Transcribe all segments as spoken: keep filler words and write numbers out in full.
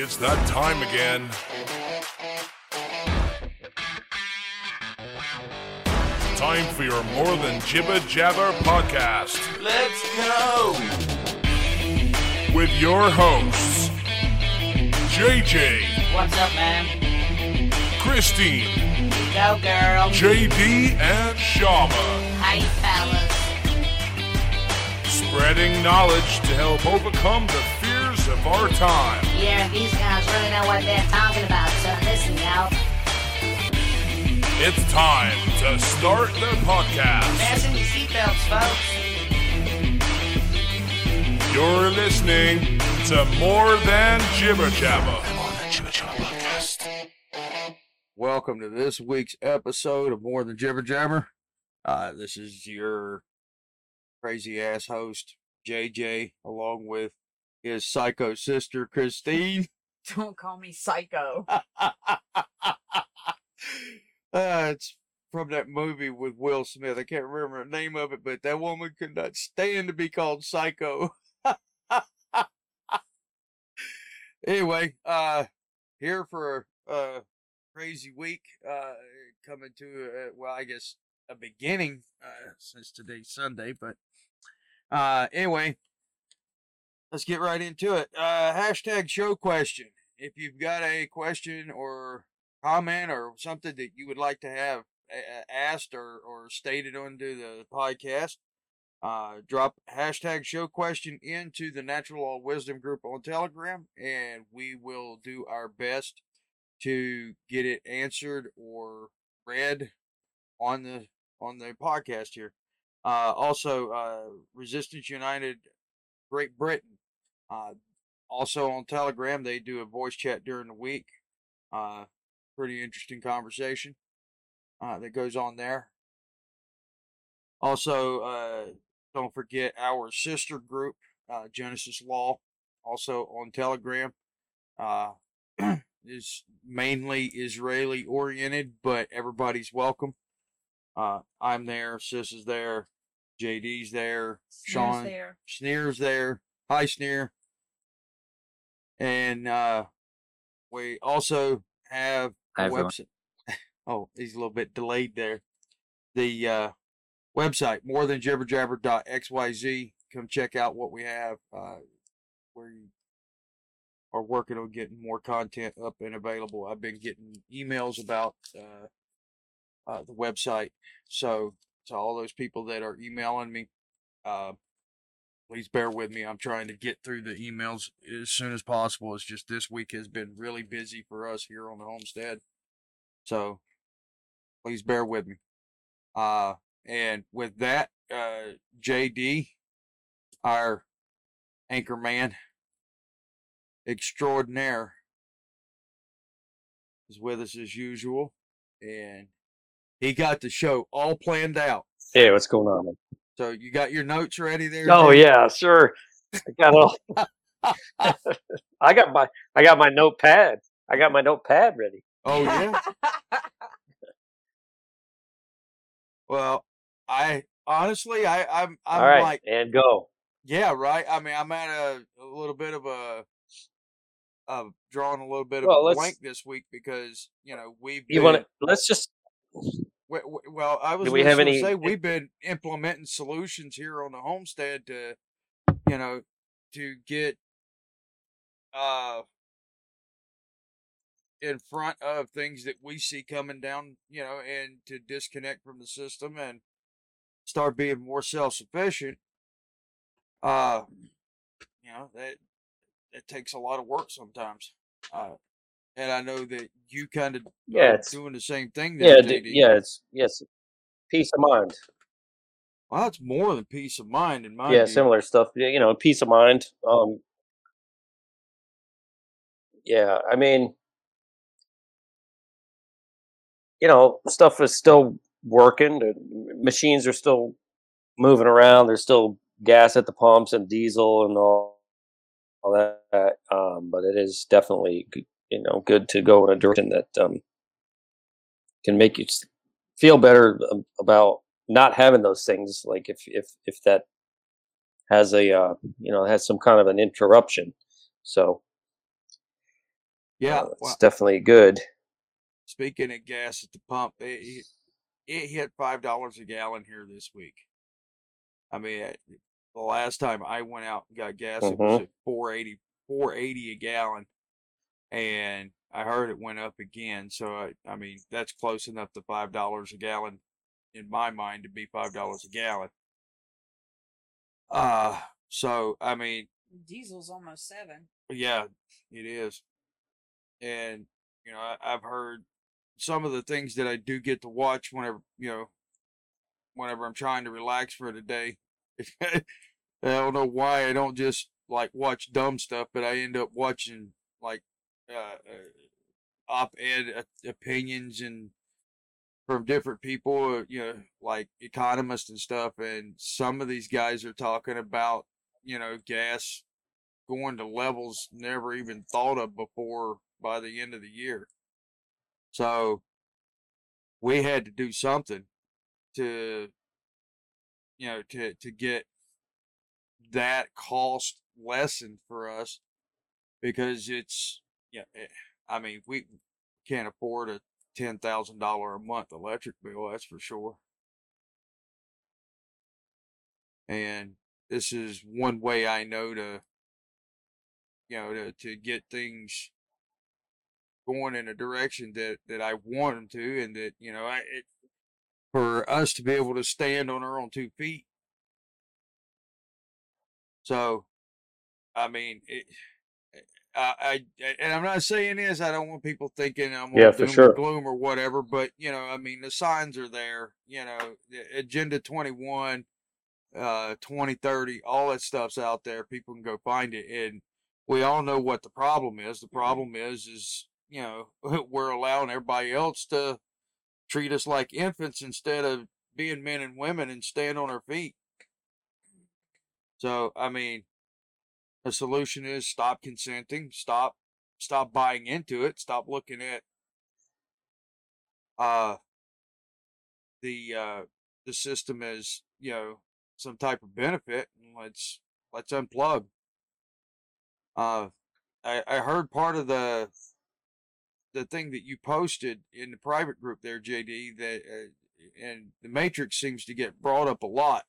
It's that time again. Time for your More Than Jibber Jabber podcast. Let's go! With your hosts, J J. What's up, man? Christine. Go, girl. J D and Shama. Hi, fellas. Spreading knowledge to help overcome the fears of our time. Yeah, these guys really know what they're talking about, so listen, y'all. It's time to start the podcast. Fasten your seatbelts, folks. You're listening to More Than Jibber Jabber. More Than Jibber Jabber podcast. Welcome to this week's episode of More Than Jibber Jabber. Uh, this is your crazy ass host, J J, along with his psycho sister, Christine. Don't call me psycho. Uh, it's from that movie with Will Smith. I can't remember the name of it, but that woman could not stand to be called psycho. Anyway, uh, here for a crazy week, uh, coming to, uh, well, I guess a beginning, uh, since today's Sunday, but, uh, anyway, let's get right into it. Uh, hashtag show question. If you've got a question or comment or something that you would like to have asked or, or stated onto the podcast, uh, drop hashtag show question into the Natural Law Wisdom group on Telegram, and we will do our best to get it answered or read on the on the podcast here. Uh, also, uh, Resistance United Great Britain, uh, also on Telegram, they do a voice chat during the week. Uh, Pretty interesting conversation uh, that goes on there. Also, uh, don't forget our sister group, uh, Genesis Law, also on Telegram. Uh, is mainly Israeli oriented, but everybody's welcome. Uh, I'm there, Sis is there, J D's there, Sneer's Sean there. Sneer's there. Hi, Sneer. And uh, we also have website. Oh, he's a little bit delayed there. The uh, website, more than jibber jabber dot x y z. Come check out what we have. Uh, we are working on getting more content up and available. I've been getting emails about uh, uh, the website. So, to all those people that are emailing me, uh, please bear with me. I'm trying to get through the emails as soon as possible. It's just this week has been really busy for us here on the homestead. So please bear with me. Uh, and with that, uh, J D, our anchor man extraordinaire, is with us as usual. And he got the show all planned out. Hey, what's going on, man? So you got your notes ready there? Oh Dave? Yeah, sure. I got all. I got my I got my notepad. I got my notepad ready. Oh yeah. Well, I honestly I I'm I'm all right, like and go. Yeah, right. I mean, I'm at a, a little bit of a uh drawing a little bit of well, a blank this week because you know we've you been, wanna, let's just. Well, I was we going to say we've been implementing solutions here on the homestead to, you know, to get uh, in front of things that we see coming down, you know, and to disconnect from the system and start being more self-sufficient. Uh, you know, that that takes a lot of work sometimes. Uh, And I know that you kind of yeah, are doing the same thing. There, yeah, J D. yeah, it's yes, peace of mind. Well, it's more than peace of mind in my yeah, view. Similar stuff. You know, peace of mind. Um, yeah, I mean, you know, stuff is still working. The machines are still moving around. There's still gas at the pumps and diesel and all, all that. Um, but it is definitely good. You know, good to go in a direction that um, can make you feel better about not having those things. Like if if if that has a uh, you know has some kind of an interruption. So Yeah, uh, it's well, definitely good. Speaking of gas at the pump, it, it hit five dollars a gallon here this week. I mean, the last time I went out and got gas, mm-hmm. it was at four eighty, four eighty a gallon, and I heard it went up again. So I, I mean, that's close enough to five dollars a gallon in my mind to be five dollars a gallon. Uh so I mean, diesel's almost seven. Yeah, it is. And you know, I, I've heard some of the things that I do get to watch whenever, you know, whenever I'm trying to relax for the day. I don't know why I don't just like watch dumb stuff, but I end up watching like uh, op-ed opinions and from different people, you know, like economists and stuff. And some of these guys are talking about, you know, gas going to levels never even thought of before by the end of the year. So we had to do something to, you know, to, to get that cost lessened for us, because it's, yeah, you know, I mean, we can't afford a ten thousand dollar a month electric bill, that's for sure. And this is one way I know to, you know, to, to get things going in a direction that, that I want them to, and that, you know, I, it, for us to be able to stand on our own two feet. So, I mean, it, I, I and I'm not saying this, I don't want people thinking I'm yeah, doom sure. or gloom or whatever, but, you know, I mean, the signs are there, you know, Agenda twenty-one, uh, twenty thirty, all that stuff's out there. People can go find it. And we all know what the problem is. The problem is, is, you know, we're allowing everybody else to treat us like infants instead of being men and women and stand on our feet. So, I mean, the solution is stop consenting, stop, stop buying into it, stop looking at, uh, the, uh, the system as, you know, some type of benefit, and let's, let's unplug. Uh, I, I heard part of the, the thing that you posted in the private group there, J D, that uh, and the Matrix seems to get brought up a lot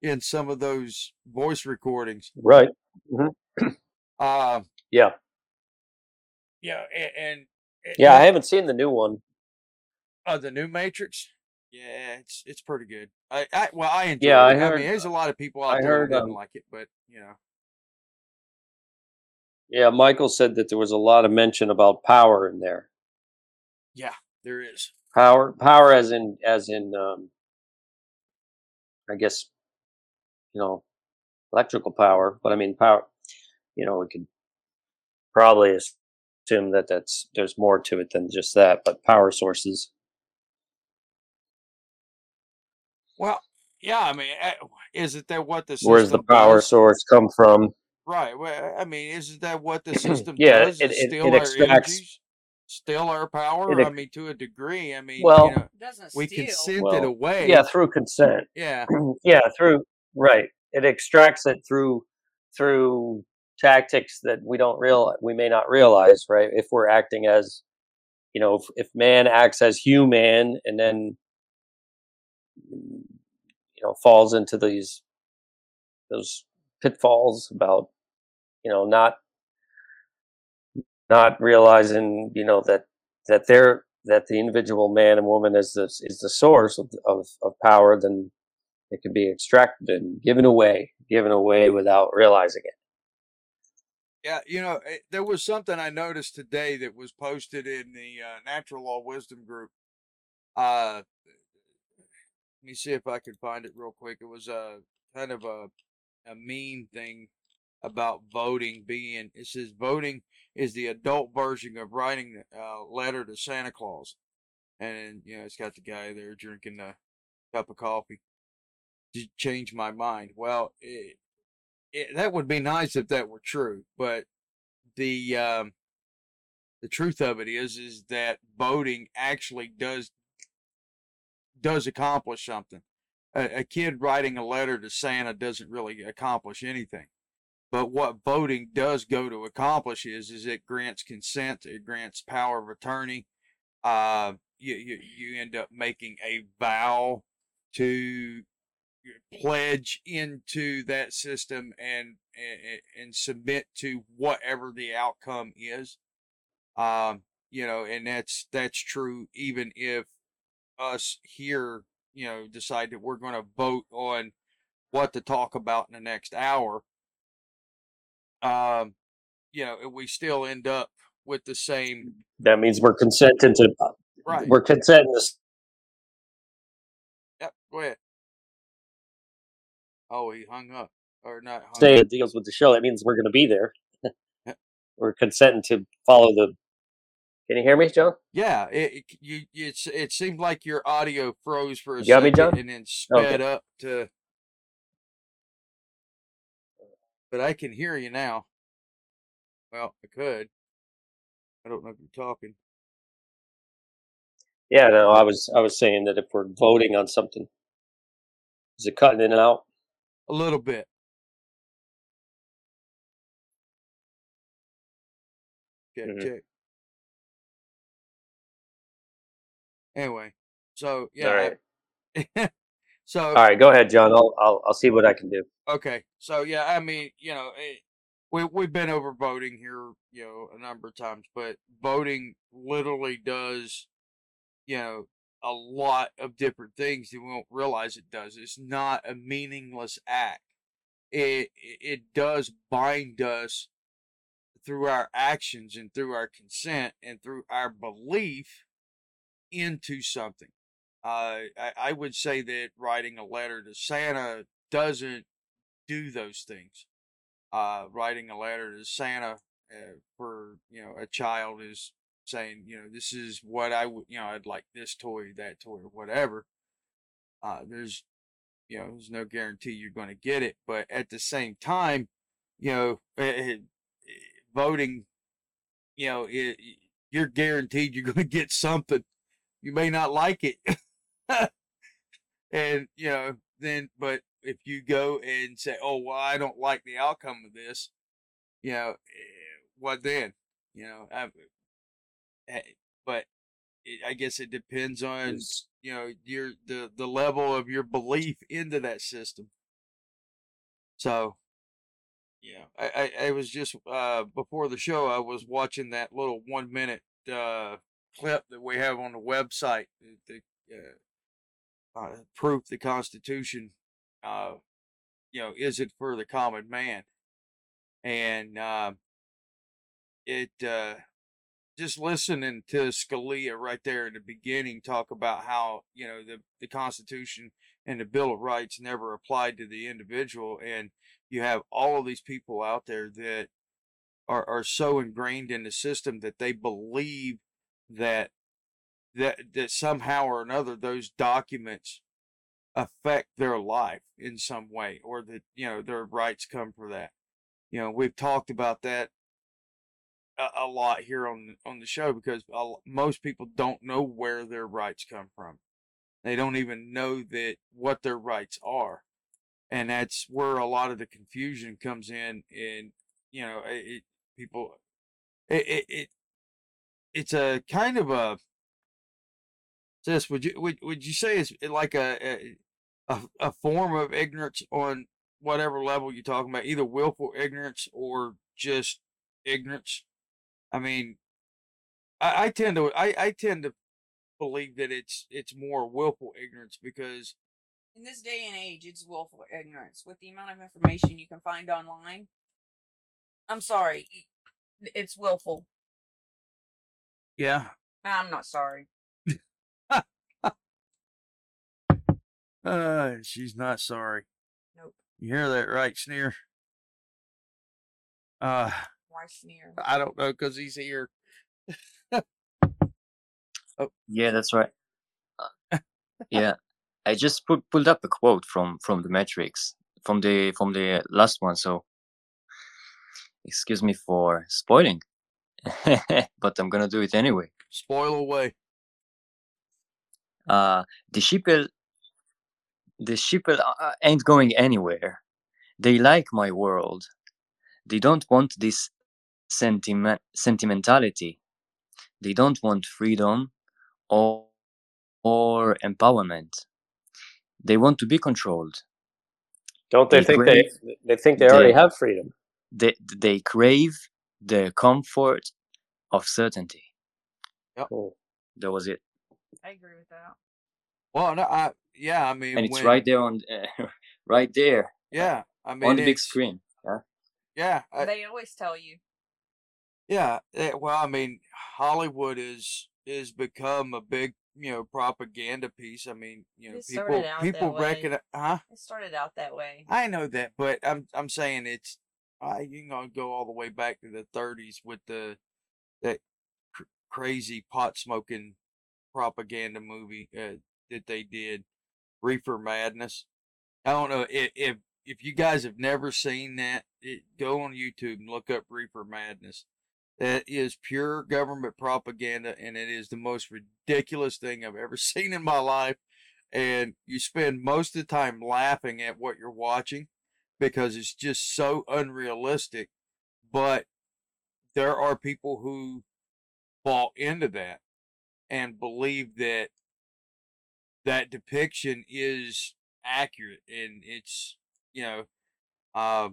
in some of those voice recordings, right? Mm-hmm. uh, yeah, yeah, and, and yeah, and, I haven't seen the new one. Uh, the new Matrix. Yeah, it's it's pretty good. I, I well, I enjoy. Yeah, it. I, heard, I mean, there's a lot of people out I there who didn't um, like it, but you know. Yeah, Michael said that there was a lot of mention about power in there. Yeah, there is. Power, power, as in, as in, um, I guess, you know, electrical power. But I mean, power. You know, we could probably assume that that's there's more to it than just that. But power sources. Well, yeah, I mean, isn't that what the system where's the power does? Source come from? Right. Well, I mean, isn't that what the system yeah, does? It, it, steal it extracts, our energy, steal our power. It, I mean, to a degree. I mean, well, you know, doesn't we steal. consent well, it away. Yeah, through consent. Yeah. yeah, through right. It extracts it through through tactics that we don't realize. We may not realize, right? If we're acting as, you know, if, if man acts as human and then, you know, falls into these those pitfalls about. You know, not not realizing, you know, that that they're that the individual man and woman is the is the source of, of of power, then it can be extracted and given away, given away without realizing it. Yeah, you know, it, there was something I noticed today that was posted in the uh, Natural Law Wisdom group. Uh, let me see if I can find it real quick. It was a kind of a a meme thing. About voting being, it says voting is the adult version of writing a letter to Santa Claus, and you know it's got the guy there drinking a cup of coffee. Did change my mind? Well, it, it, that would be nice if that were true, but the um, the truth of it is is that voting actually does does accomplish something. A, a kid writing a letter to Santa doesn't really accomplish anything. But what voting does go to accomplish is, is it grants consent, it grants power of attorney. Uh, you, you, you end up making a vow to pledge into that system and, and, and submit to whatever the outcome is. Um, you know, and that's, that's true even if us here, you know, decide that we're going to vote on what to talk about in the next hour. Um, you know, we still end up with the same. That means we're consenting to. Right. We're consenting to. Yep. Go ahead. Oh, he hung up or not? Hung Say up. It deals with the show. That means we're going to be there. We're consenting to follow the. Can you hear me, Joe? Yeah. It it, you, it's, it seemed like your audio froze for a you second me, Joe? And then sped okay. up to. But I can hear you now. Well, I could. I don't know if you're talking. Yeah, no, I was I was saying that if we're voting on something, is it cutting in and out? A little bit. Okay, mm-hmm. check. Anyway, so yeah. All right. I, so all right, go ahead, John. I'll I'll I'll see what I can do. Okay, so yeah, I mean, you know, it, we we've been over voting here, you know, a number of times, but voting literally does, you know, a lot of different things you won't realize it does. It's not a meaningless act. It it does bind us through our actions and through our consent and through our belief into something. Uh, I I would say that writing a letter to Santa doesn't do those things. Uh, writing a letter to Santa uh, for, you know, a child is saying, you know, this is what I would, you know, I'd like this toy, that toy, or whatever. Uh, there's, you know, there's no guarantee you're going to get it. But at the same time, you know, it, it, voting, you know, it, you're guaranteed you're going to get something. You may not like it. And, you know, then, but, if you go and say, oh, well, I don't like the outcome of this, you know, what then? You know, I, but it, I guess it depends on, you know, your the, the level of your belief into that system. So, you know, I, I, I was just, uh, before the show, I was watching that little one minute uh, clip that we have on the website, the uh, uh, proof the Constitution. Uh, you know, is it for the common man? And uh, it uh, just listening to Scalia right there in the beginning talk about how, you know, the, the Constitution and the Bill of Rights never applied to the individual. And you have all of these people out there that are, are so ingrained in the system that they believe that that that somehow or another those documents affect their life in some way, or that, you know, their rights come for that. You know, we've talked about that a, a lot here on on the show, because a, most people don't know where their rights come from. They don't even know that what their rights are, and that's where a lot of the confusion comes in. And you know, it, people, it, it it it's a kind of a. This would you would would you say is like a, a a form of ignorance on whatever level you're talking about, either willful ignorance or just ignorance? I mean, I, I tend to I, I tend to believe that it's it's more willful ignorance, because in this day and age, it's willful ignorance with the amount of information you can find online. I'm sorry, it's willful. Yeah, I'm not sorry. Uh, she's not sorry. Nope. You hear that right, Sneer? Uh, Why Sneer? I don't know, because he's here. Oh. Yeah, that's right. Uh, yeah, I just put, pulled up a quote from, from the Matrix, from the from the last one, so excuse me for spoiling, but I'm going to do it anyway. Spoil away. Uh, the sheeple... The sheeple ain't going anywhere. They like my world. They don't want this sentiment, sentimentality. They don't want freedom or, or empowerment. They want to be controlled. Don't they, they think crave, they? They think they, they already have freedom. They they crave the comfort of certainty. Yep. Oh, that was it. I agree with that. Well, no, I, yeah, I mean, and it's when, right there on, uh, right there. Yeah, I mean, on the big screen. Yeah. Yeah. I, they always tell you. Yeah. It, well, I mean, Hollywood is is become a big, you know, propaganda piece. I mean, you know, it people people recognize. Huh? It started out that way. I know that, but I'm I'm saying it's. I you know go all the way back to the thirties with the that cr- crazy pot smoking propaganda movie uh, that they did, Reefer Madness. I don't know if if, if you guys have never seen that. It, go on YouTube and look up Reefer Madness. That is pure government propaganda, and it is the most ridiculous thing I've ever seen in my life. And you spend most of the time laughing at what you're watching because it's just so unrealistic. But there are people who fall into that and believe that that depiction is accurate. And it's, you know, uh,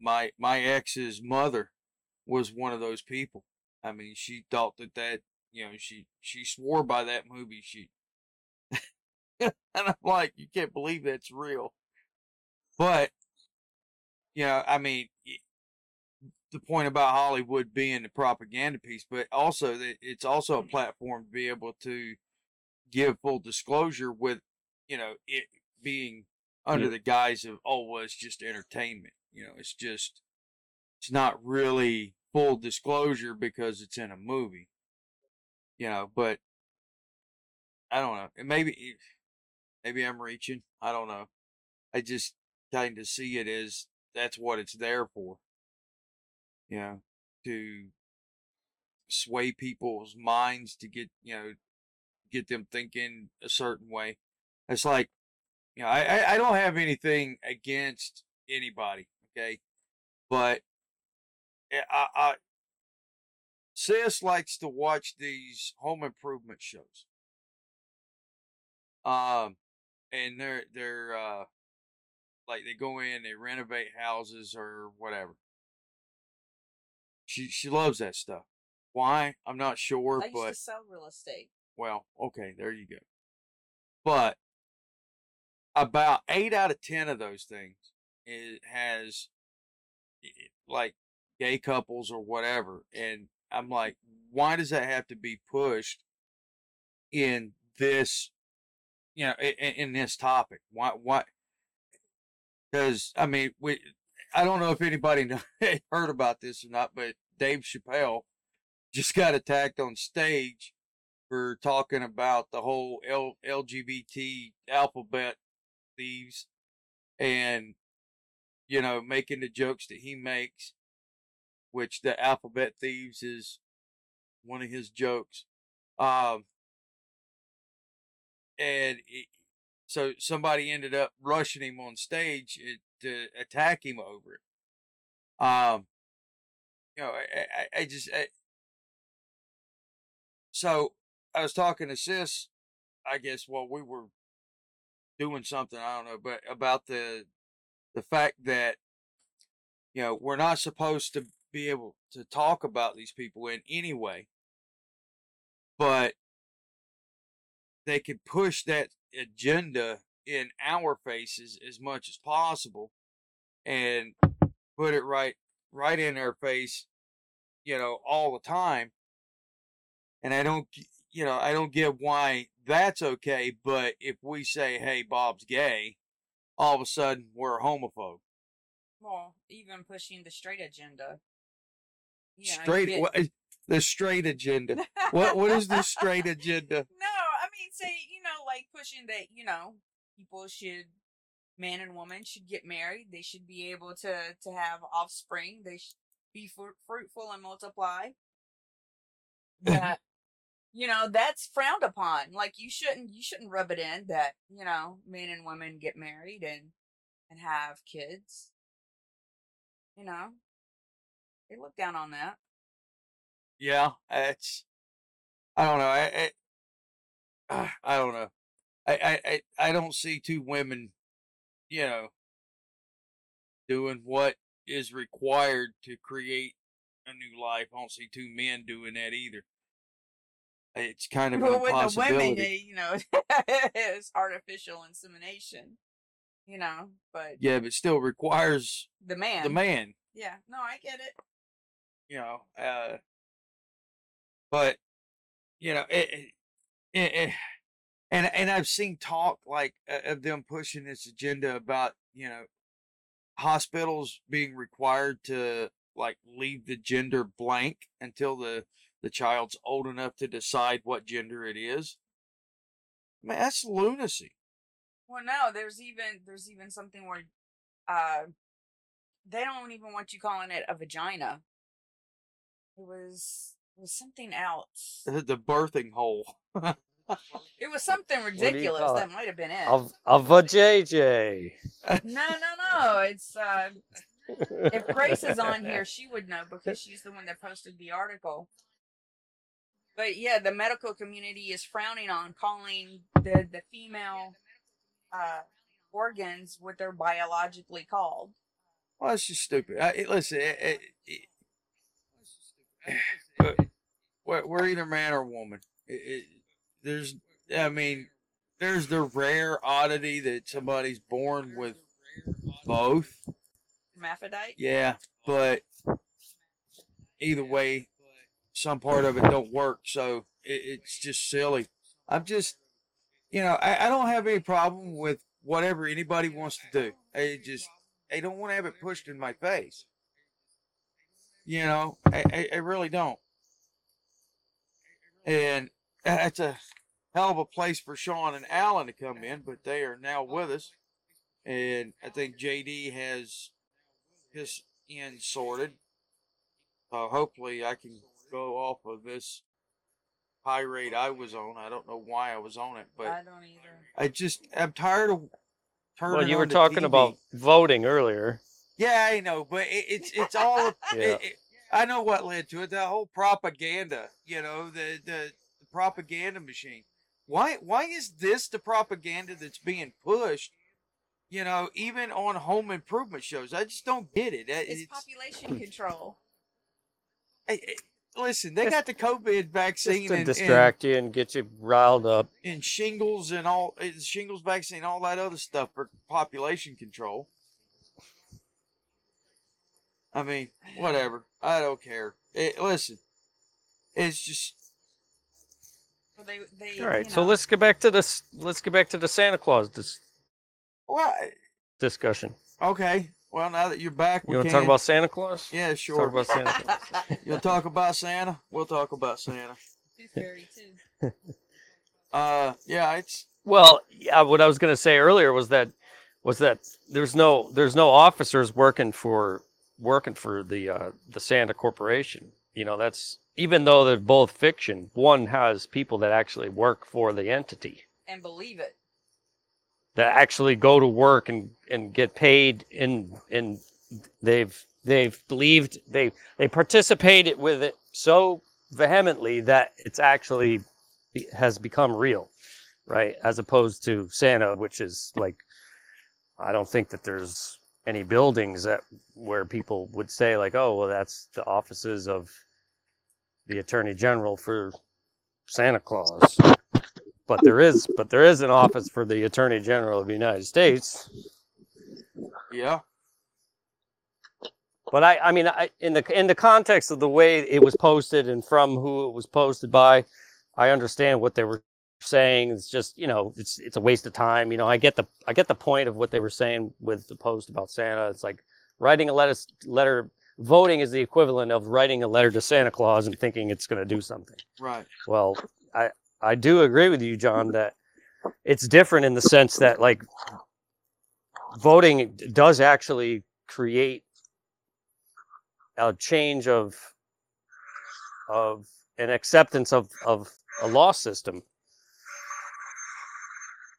my my ex's mother was one of those people. I mean, she thought that that, you know, she she swore by that movie. She and I'm like, you can't believe that's real. But, you know, I mean, the point about Hollywood being the propaganda piece, but also that it's also a platform to be able to give full disclosure with, you know, it being under yeah. the guise of, oh, well, it's just entertainment. You know, it's just, it's not really full disclosure because it's in a movie, you know, but I don't know. Maybe, maybe I'm reaching. I don't know. I just kind of see it as that's what it's there for, you know, to sway people's minds to get, you know, get them thinking a certain way. It's like, you know, I, I don't have anything against anybody. Okay. But I, I, sis likes to watch these home improvement shows. Um, and they're, they're, uh, like they go in, they renovate houses or whatever. She, she loves that stuff. Why? I'm not sure, I used but. to sell real estate. Well, okay, there you go. But about eight out of ten of those things it has like gay couples or whatever. And I'm like, why does that have to be pushed in this, you know, in, in this topic? Why, why? Because I mean, we, I don't know if anybody heard about this or not, but Dave Chappelle just got attacked on stage for talking about the whole L- LGBT alphabet thieves and, you know, making the jokes that he makes, which the alphabet thieves is one of his jokes. Um, and it, so somebody ended up rushing him on stage it, to attack him over it. Um, you know, I, I, I just, I, so I was talking to Sis, I guess, while we were doing something, I don't know, but about the, the fact that, you know, we're not supposed to be able to talk about these people in any way, but they could push that agenda in our faces as much as possible and put it right, right in our face, you know, all the time. And I don't, you know, I don't get why that's okay. But if we say, hey, Bob's gay, all of a sudden we're a homophobe. Well, even pushing the straight agenda. You know, straight, get... what, the straight agenda. what What is the straight agenda? No, I mean, say, you know, like pushing that, you know, people should, man and woman should get married. They should be able to, to have offspring. They should be fr- fruitful and multiply. That, you know, that's frowned upon. Like you shouldn't, you shouldn't rub it in that, you know, men and women get married and, and have kids, you know? They look down on that. Yeah, it's. I don't know. I I, I don't know. I, I I don't see two women, you know, doing what is required to create a new life. I don't see two men doing that either. It's kind of well, an impossibility. With the women, they, you know, it's artificial insemination, you know, but yeah, but still requires the man. The man. Yeah. No, I get it. You know, uh, but you know, it, it, it, and and I've seen talk like uh, of them pushing this agenda about, you know, hospitals being required to like leave the gender blank until the the child's old enough to decide what gender it is. I mean, that's lunacy. Well, no, there's even there's even something where uh, they don't even want you calling it a vagina. It was it was something else. The birthing hole. It was something ridiculous that it? might have been it. A, a vajayjay. No, no, no. It's uh, if Grace is on here, she would know because she's the one that posted the article. But yeah, the medical community is frowning on calling the, the female uh, organs what they're biologically called. Well, that's just stupid. I, listen, it, it, it, we're, we're either man or woman. It, it, there's, I mean, there's the rare oddity that somebody's born with both. Hermaphrodite? Yeah, but either way, some part of it don't work, so it, it's just silly. I'm just, you know, I, I don't have any problem with whatever anybody wants to do. I just, I don't want to have it pushed in my face. You know, I, I, I really don't. And that's a hell of a place for Sean and Alan to come in, but they are now with us. And I think J D has his end sorted. So hopefully I can go off of this tirade I was on. I don't know why I was on it, but I don't either. I just I'm tired of turning. Well, you were talking T V. About voting earlier. Yeah, I know, but it, it's it's all. Of, yeah. it, it, I know what led to it. The whole propaganda, you know, the, the the propaganda machine. Why why is this the propaganda that's being pushed? You know, even on home improvement shows, I just don't get it. It's, it's population control. I, I, Listen, they got the COVID vaccine just to and, distract and, you and get you riled up. And shingles and all shingles vaccine, all that other stuff for population control. I mean, whatever. I don't care. It, listen, it's just. Well, they, they, all right, you know. So let's get back to this. Let's get back to the Santa Claus dis- what? discussion. Okay. Well, now that you're back, we you want to talk about Santa Claus? Yeah, sure. Talk about Santa Claus. You'll talk about Santa. We'll talk about Santa. Very too. Uh, yeah, it's well. Yeah, what I was going to say earlier was that was that there's no there's no officers working for working for the uh, the Santa Corporation. You know, that's even though they're both fiction. One has people that actually work for the entity and believe it. That actually go to work and, and get paid and and they've they've believed they they participated with it so vehemently that it's actually has become real, right? As opposed to Santa, which is like, I don't think that there's any buildings that where people would say like, oh well, that's the offices of the Attorney General for Santa Claus. But there is, but there is an office for the Attorney General of the United States. Yeah. But I, I mean, I, in the in the context of the way it was posted and from who it was posted by, I understand what they were saying. It's just, you know, it's it's a waste of time. You know, I get the I get the point of what they were saying with the post about Santa. It's like writing a letter, letter voting is the equivalent of writing a letter to Santa Claus and thinking it's going to do something. Right. Well, I. I do agree with you, John, that it's different in the sense that, like, voting does actually create a change of of an acceptance of, of a law system.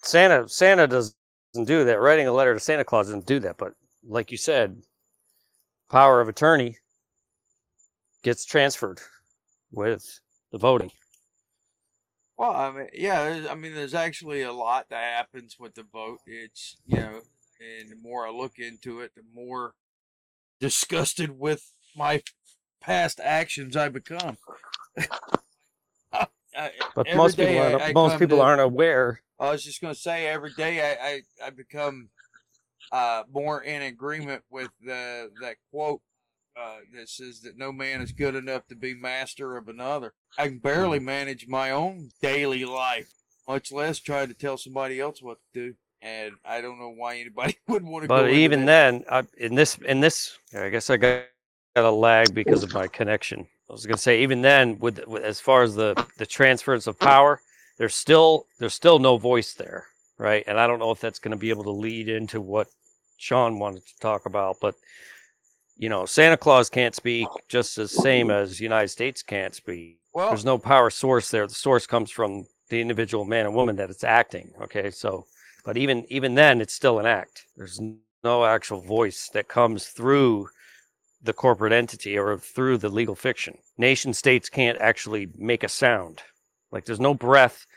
Santa Santa doesn't do that. Writing a letter to Santa Claus doesn't do that. But like you said, power of attorney gets transferred with the voting. Well, I mean, yeah, I mean, there's actually a lot that happens with the vote. It's, you know, and the more I look into it, the more disgusted with my past actions I become. I, but most people, aren't, I, I most people to, aren't aware. I was just going to say, every day I, I, I become uh, more in agreement with the, that quote uh, that says that no man is good enough to be master of another. I can barely manage my own daily life, much less try to tell somebody else what to do. And I don't know why anybody would want to but go But even then, I, in this, in this, I guess I got, got a lag because of my connection. I was going to say, even then, with, with as far as the, the transference of power, there's still there's still no voice there, right? And I don't know if that's going to be able to lead into what Sean wanted to talk about. But, you know, Santa Claus can't speak just as same as the United States can't speak. Well, there's no power source there. The source comes from the individual man and woman that it's acting, okay? So... But even even then, it's still an act. There's no actual voice that comes through the corporate entity or through the legal fiction. Nation states can't actually make a sound. Like, there's no breath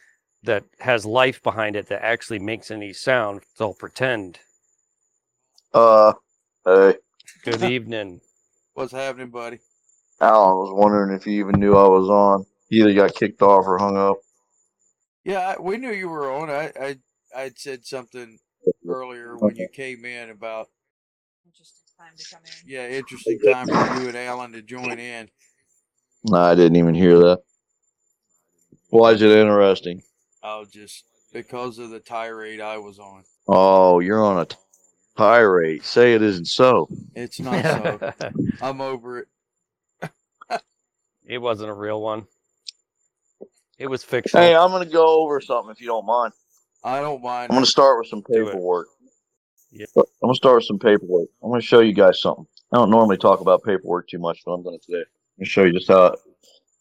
that has life behind it that actually makes any sound. They'll pretend. Uh, hey. Good evening. What's happening, buddy? Alan was wondering if you even knew I was on. You either got kicked off or hung up. Yeah, we knew you were on. I... I... I'd said something earlier when you came in about interesting time to come in. Yeah, interesting time for you and Alan to join in. No, I didn't even hear that. Why is it interesting? Oh, just because of the tirade I was on. Oh, you're on a tirade. Say it isn't so. It's not so. I'm over it. It wasn't a real one. It was fictional. Hey, I'm going to go over something if you don't mind. I don't mind. I'm going to start with some paperwork. Yeah. I'm going to start with some paperwork. I'm going to show you guys something. I don't normally talk about paperwork too much, but I'm going to today. I'm going to show you just how.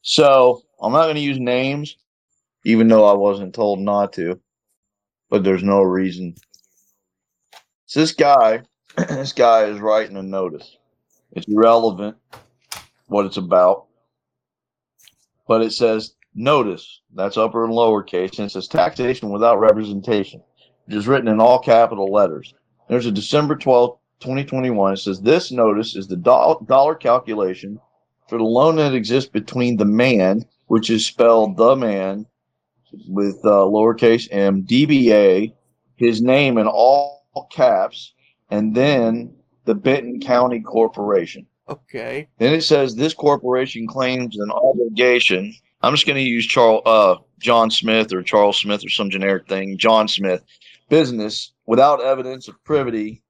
So I'm not going to use names, even though I wasn't told not to, but there's no reason. So this guy, this guy is writing a notice. It's irrelevant what it's about, but it says, notice, that's upper and lowercase, and it says taxation without representation, which is written in all capital letters. There's a December twelfth, twenty twenty-one. It says this notice is the do- dollar calculation for the loan that exists between the man, which is spelled the man with uh, lowercase m, D B A, his name in all caps, and then the Benton County Corporation. Okay. Then it says this corporation claims an obligation. I'm just going to use Charles, uh, John Smith or Charles Smith or some generic thing. John Smith. Business without evidence of privity,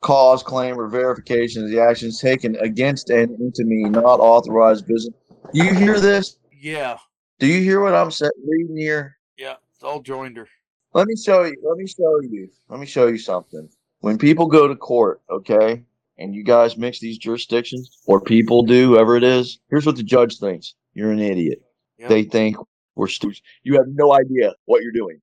cause, claim, or verification of the actions taken against an entity not authorized business. Do you hear this? Yeah. Do you hear what I'm saying? Reading here? Yeah, it's all joinder. Let me show you. Let me show you. Let me show you something. When people go to court, okay, and you guys mix these jurisdictions, or people do, whoever it is, here's what the judge thinks. You're an idiot. Yep. They think we're stupid. You have no idea what you're doing.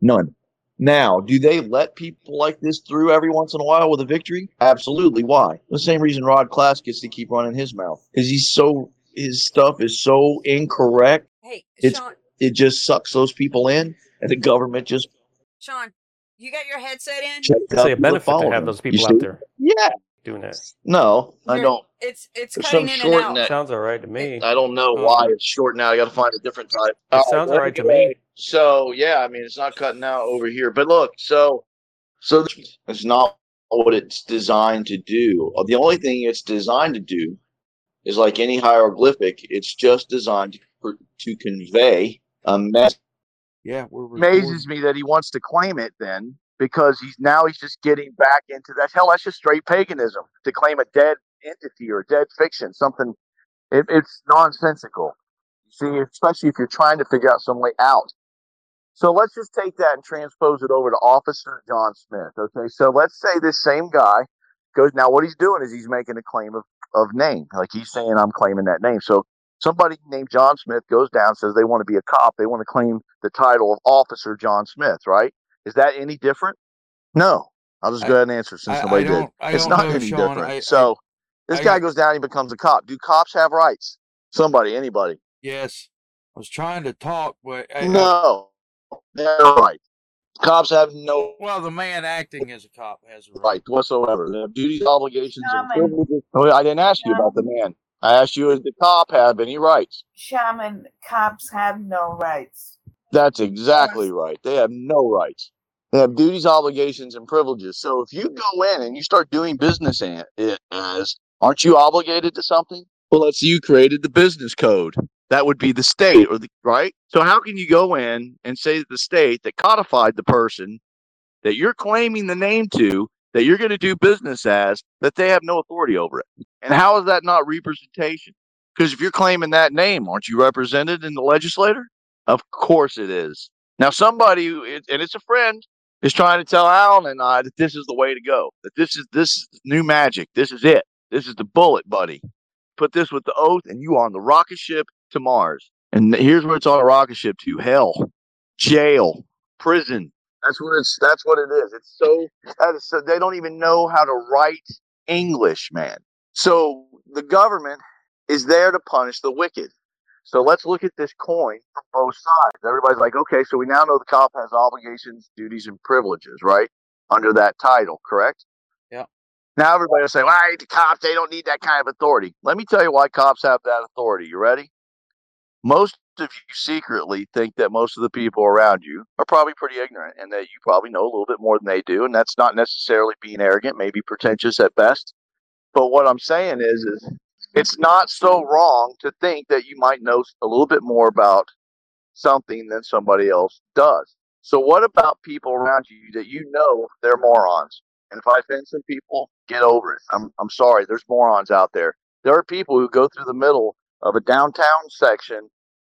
None. Now, do they let people like this through every once in a while with a victory? Absolutely. Why? The same reason Rod Class gets to keep running his mouth. Because he's so, his stuff is so incorrect. Hey, it's, Sean. It just sucks those people in, and the government just... Sean, you got your headset in? It's a benefit to have those people out there. Yeah. Doing that? No, You're, I don't. It's it's There's cutting in and out. That, sounds all right to me. I don't know um, why it's shorting out. I got to find a different type. It oh, sounds all right to me. So yeah, I mean it's not cutting out over here. But look, so so it's not what it's designed to do. The only thing it's designed to do is like any hieroglyphic. It's just designed to, to convey a message. Yeah, we're, we're, amazes we're, me that he wants to claim it then. Because he's now he's just getting back into that. Hell, that's just straight paganism to claim a dead entity or a dead fiction, something. It, it's nonsensical. See, especially if you're trying to figure out some way out. So let's just take that and transpose it over to Officer John Smith. Okay, so let's say this same guy goes. Now, what he's doing is he's making a claim of, of name. Like he's saying, I'm claiming that name. So somebody named John Smith goes down, says they want to be a cop. They want to claim the title of Officer John Smith, right? Is that any different? No. I'll just I, go ahead and answer since I, nobody I did. It's not know, any Sean, different. I, so This I, guy goes down, he becomes a cop. Do cops have rights? Somebody, anybody. Yes. I was trying to talk, but... I, no. They're right. Cops have no... Well, the man acting as a cop has a right. right whatsoever. They have duties, obligations, Shaman. and privileges. Oh, I didn't ask Shaman. you about the man. I asked you, does the cop have any rights? Shaman, cops have no rights. That's exactly right. They have no rights. They have duties, obligations, and privileges. So if you go in and you start doing business in it as, aren't you obligated to something? Well, let's say you created the business code. That would be the state, or the right? So how can you go in and say that the state that codified the person that you're claiming the name to, that you're going to do business as, that they have no authority over it? And how is that not representation? Because if you're claiming that name, aren't you represented in the legislature? Of course it is. Now somebody, and it's a friend, is trying to tell Alan and I that this is the way to go. That this is this is new magic. This is it. This is the bullet, buddy. Put this with the oath, and you on the rocket ship to Mars. And here's where it's on a rocket ship to hell, jail, prison. That's what it's. That's what it is. It's so. That is so they don't even know how to write English, man. So the government is there to punish the wicked. So let's look at this coin from both sides. Everybody's like, okay, so we now know the cop has obligations, duties, and privileges, right? Under that title, correct? Yeah. Now everybody will say, well, I hate the cops. They don't need that kind of authority. Let me tell you why cops have that authority. You ready? Most of you secretly think that most of the people around you are probably pretty ignorant and that you probably know a little bit more than they do. And that's not necessarily being arrogant, maybe pretentious at best. But what I'm saying is, is, it's not so wrong to think that you might know a little bit more about something than somebody else does. So what about people around you that you know they're morons? And if I offend some people, get over it. I'm I'm sorry. There's morons out there. There are people who go through the middle of a downtown section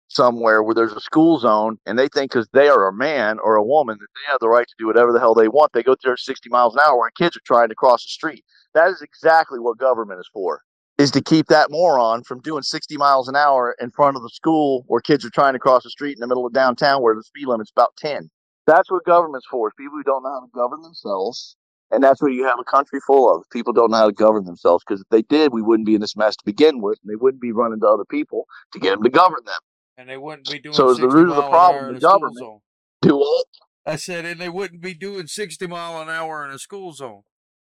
somewhere where there's a school zone, and they think because they are a man or a woman that they have the right to do whatever the hell they want. They go through sixty miles an hour when kids are trying to cross the street. That is exactly what government is for. Is to keep that moron from doing sixty miles an hour in front of the school where kids are trying to cross the street in the middle of downtown where the speed limit's about ten. That's what government's for, is people who don't know how to govern themselves. And that's what you have a country full of. People don't know how to govern themselves, because if they did, we wouldn't be in this mess to begin with, and they wouldn't be running to other people to get them to govern them. And they wouldn't be doing so is the root of the problem, the government. Do what? I said, and they wouldn't be doing sixty mile an hour in a school zone.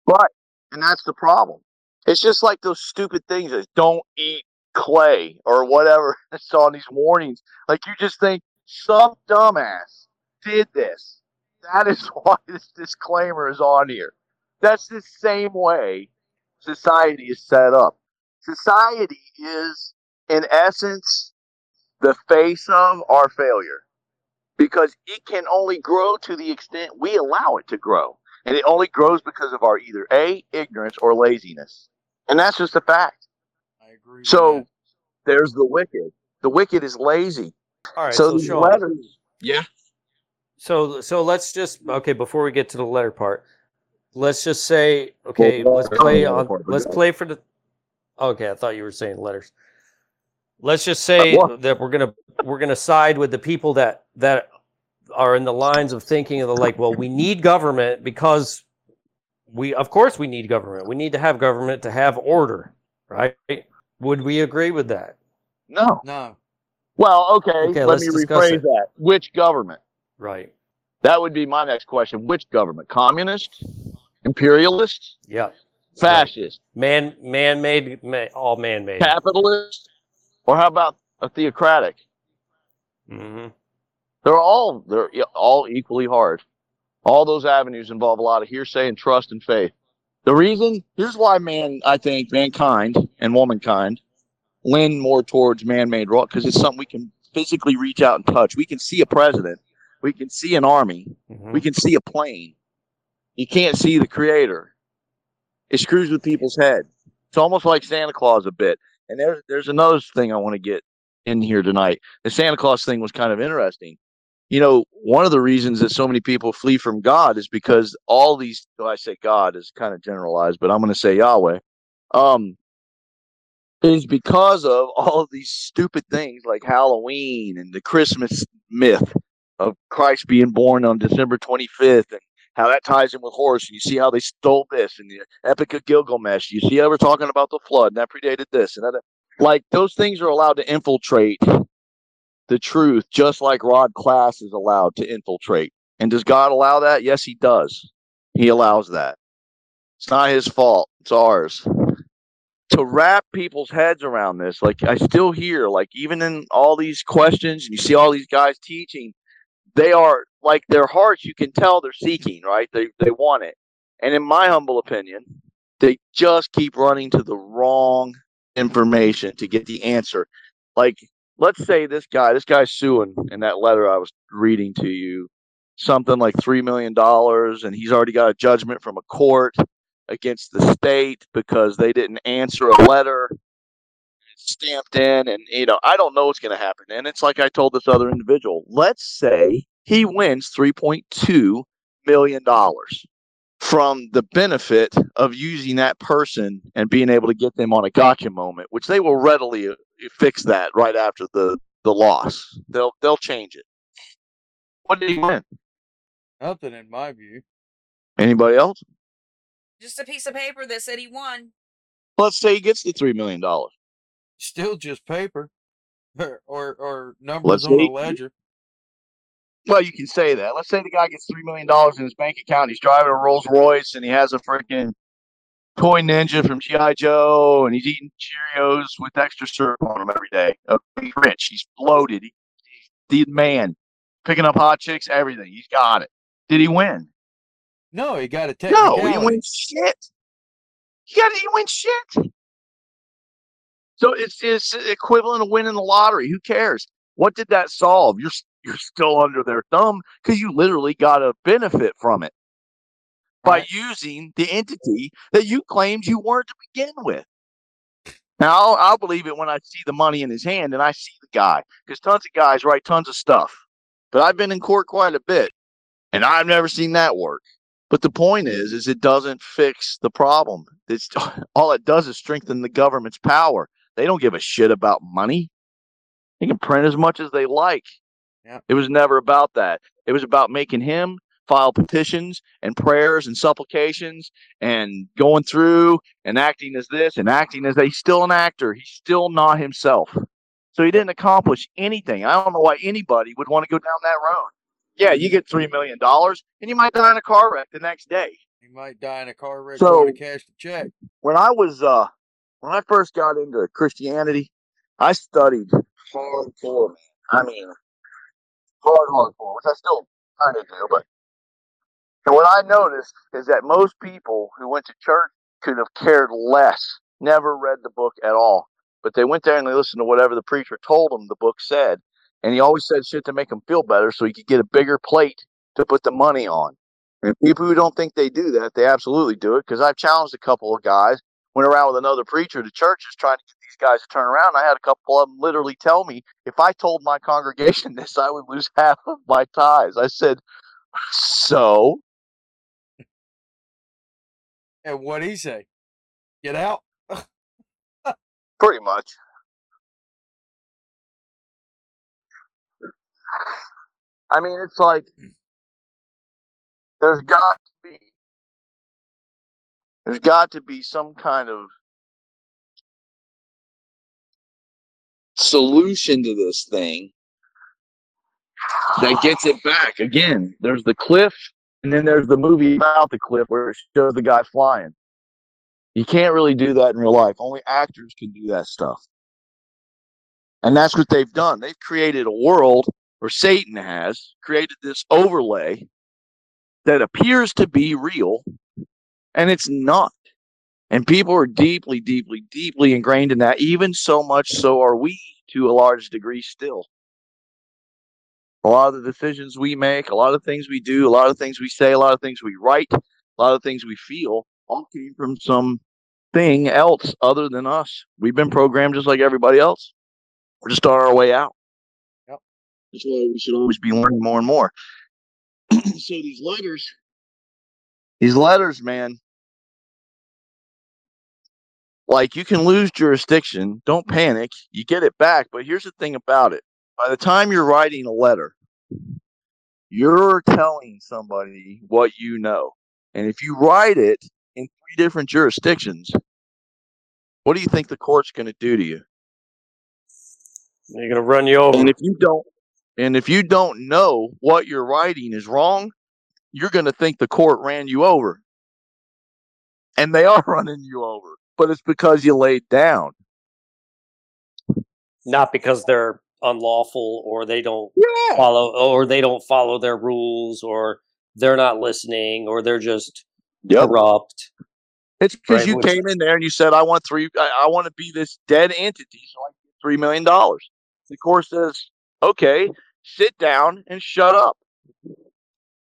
Right. And that's the problem. It's just like those stupid things that don't eat clay or whatever. It's on these warnings. Like, you just think some dumbass did this. That is why this disclaimer is on here. That's the same way society is set up. Society is, in essence, the face of our failure, because it can only grow to the extent we allow it to grow. And it only grows because of our either A, ignorance, or laziness. And that's just a fact. I agree. So with that. There's the wicked. The wicked is lazy. All right. So, so the letters. Yeah. So so let's just okay before we get to the letter part, let's just say okay well, let's play on let's play for the. Okay, I thought you were saying letters. Let's just say uh, that we're gonna we're gonna side with the people that that. are in the lines of thinking of the like, well, we need government because we, of course we need government. We need to have government to have order, right? Would we agree with that? No. No. Well, okay, okay let me rephrase it. that. Which government? Right. That would be my next question. Which government? Communist? Imperialist? Yeah. Fascist? Right. Man, man-made, man, all man-made. Capitalist? Or how about a theocratic? Mm-hmm. They're all they're all equally hard. All those avenues involve a lot of hearsay and trust and faith. The reason, here's why man, I think mankind and womankind lean more towards man-made rock, because it's something we can physically reach out and touch. We can see a president. We can see an army. Mm-hmm. We can see a plane. You can't see the creator. It screws with people's head. It's almost like Santa Claus a bit. And there's, there's another thing I want to get in here tonight. The Santa Claus thing was kind of interesting. You know, one of the reasons that so many people flee from God is because all these, well, I say God is kind of generalized, but I'm going to say Yahweh, um, is because of all of these stupid things like Halloween and the Christmas myth of Christ being born on December twenty-fifth and how that ties in with Horus, and you see how they stole this, and the Epic of Gilgamesh, you see how we're talking about the flood, and that predated this, and that, like, those things are allowed to infiltrate the truth, just like Rod Class is allowed to infiltrate. And does God allow that? Yes, he does. He allows that. It's not his fault. It's ours. To wrap people's heads around this, like, I still hear, like, even in all these questions, and you see all these guys teaching, they are, like, their hearts, you can tell they're seeking, right? They they want it. And in my humble opinion, they just keep running to the wrong information to get the answer. Like, let's say this guy, this guy's suing in that letter I was reading to you, something like three million dollars, and he's already got a judgment from a court against the state because they didn't answer a letter. It's stamped in, and, you know, I don't know what's going to happen. And it's like I told this other individual, let's say he wins three point two million dollars from the benefit of using that person and being able to get them on a gotcha moment, which they will readily fix that right after the, the loss. They'll, they'll change it. What did he win? Nothing, in my view. Anybody else? Just a piece of paper that said he won. Let's say he gets the three million dollars. Still just paper. Or or, or numbers Let's on the ledger. Well, you can say that. Let's say the guy gets three million dollars in his bank account. He's driving a Rolls Royce, and he has a freaking toy ninja from G I Joe, and he's eating Cheerios with extra syrup on him every day. He's rich. He's bloated. He's the man. Picking up hot chicks, everything. He's got it. Did he win? No, he got a technicality. No, he wins shit. He got he wins shit. So it's it's equivalent to winning the lottery. Who cares? What did that solve? You're you're still under their thumb because you literally got a benefit from it by using the entity that you claimed you weren't to begin with. Now I'll, I'll believe it when I see the money in his hand and I see the guy, because tons of guys write tons of stuff. But I've been in court quite a bit, and I've never seen that work. But the point is, is it doesn't fix the problem. It's, all it does is strengthen the government's power. They don't give a shit about money. They can print as much as they like. Yeah. It was never about that. It was about making him file petitions and prayers and supplications and going through and acting as this and acting as that. He's still an actor. He's still not himself. So he didn't accomplish anything. I don't know why anybody would want to go down that road. Yeah, you get three million dollars, and you might die in a car wreck the next day. You might die in a car wreck so, to cash the check. When I was, uh, when I first got into Christianity, I studied hardcore. I mean, hard hardcore, which I still kind of do. But and what I noticed is that most people who went to church could have cared less, never read the book at all. But they went there and they listened to whatever the preacher told them the book said. And he always said shit to make them feel better so he could get a bigger plate to put the money on. And people who don't think they do that, they absolutely do it. Because I've challenged a couple of guys, went around with another preacher to churches trying to get these guys to turn around. I had a couple of them literally tell me, if I told my congregation this, I would lose half of my tithes. I said, so? And what'd he say? Get out. Pretty much. I mean, it's like, there's got to be, there's got to be some kind of solution to this thing that gets it back. Again, there's the cliff, and then there's the movie about the cliff where it shows the guy flying. You can't really do that in real life. Only actors can do that stuff. And that's what they've done. They've created a world, or Satan has created this overlay that appears to be real, and it's not. And people are deeply, deeply, deeply ingrained in that, even so much so are we to a large degree still. A lot of the decisions we make, a lot of things we do, a lot of things we say, a lot of things we write, a lot of things we feel, all came from something else other than us. We've been programmed just like everybody else. We're just on our way out. Yep. That's why we should always be learning more and more. So these letters, these letters, man, like, you can lose jurisdiction. Don't panic. You get it back. But here's the thing about it. By the time you're writing a letter, you're telling somebody what you know. And if you write it in three different jurisdictions, what do you think the court's going to do to you? They're going to run you over. And if you don't, and if you don't know what you're writing is wrong, you're going to think the court ran you over. And they are running you over, but it's because you laid down. Not because they're unlawful or they don't yeah. follow or they don't follow their rules or they're not listening or they're just yep. corrupt. It's because right? you Which, came in there and you said, I want three. I, I want to be this dead entity. So I get three million dollars. The court says, OK, sit down and shut up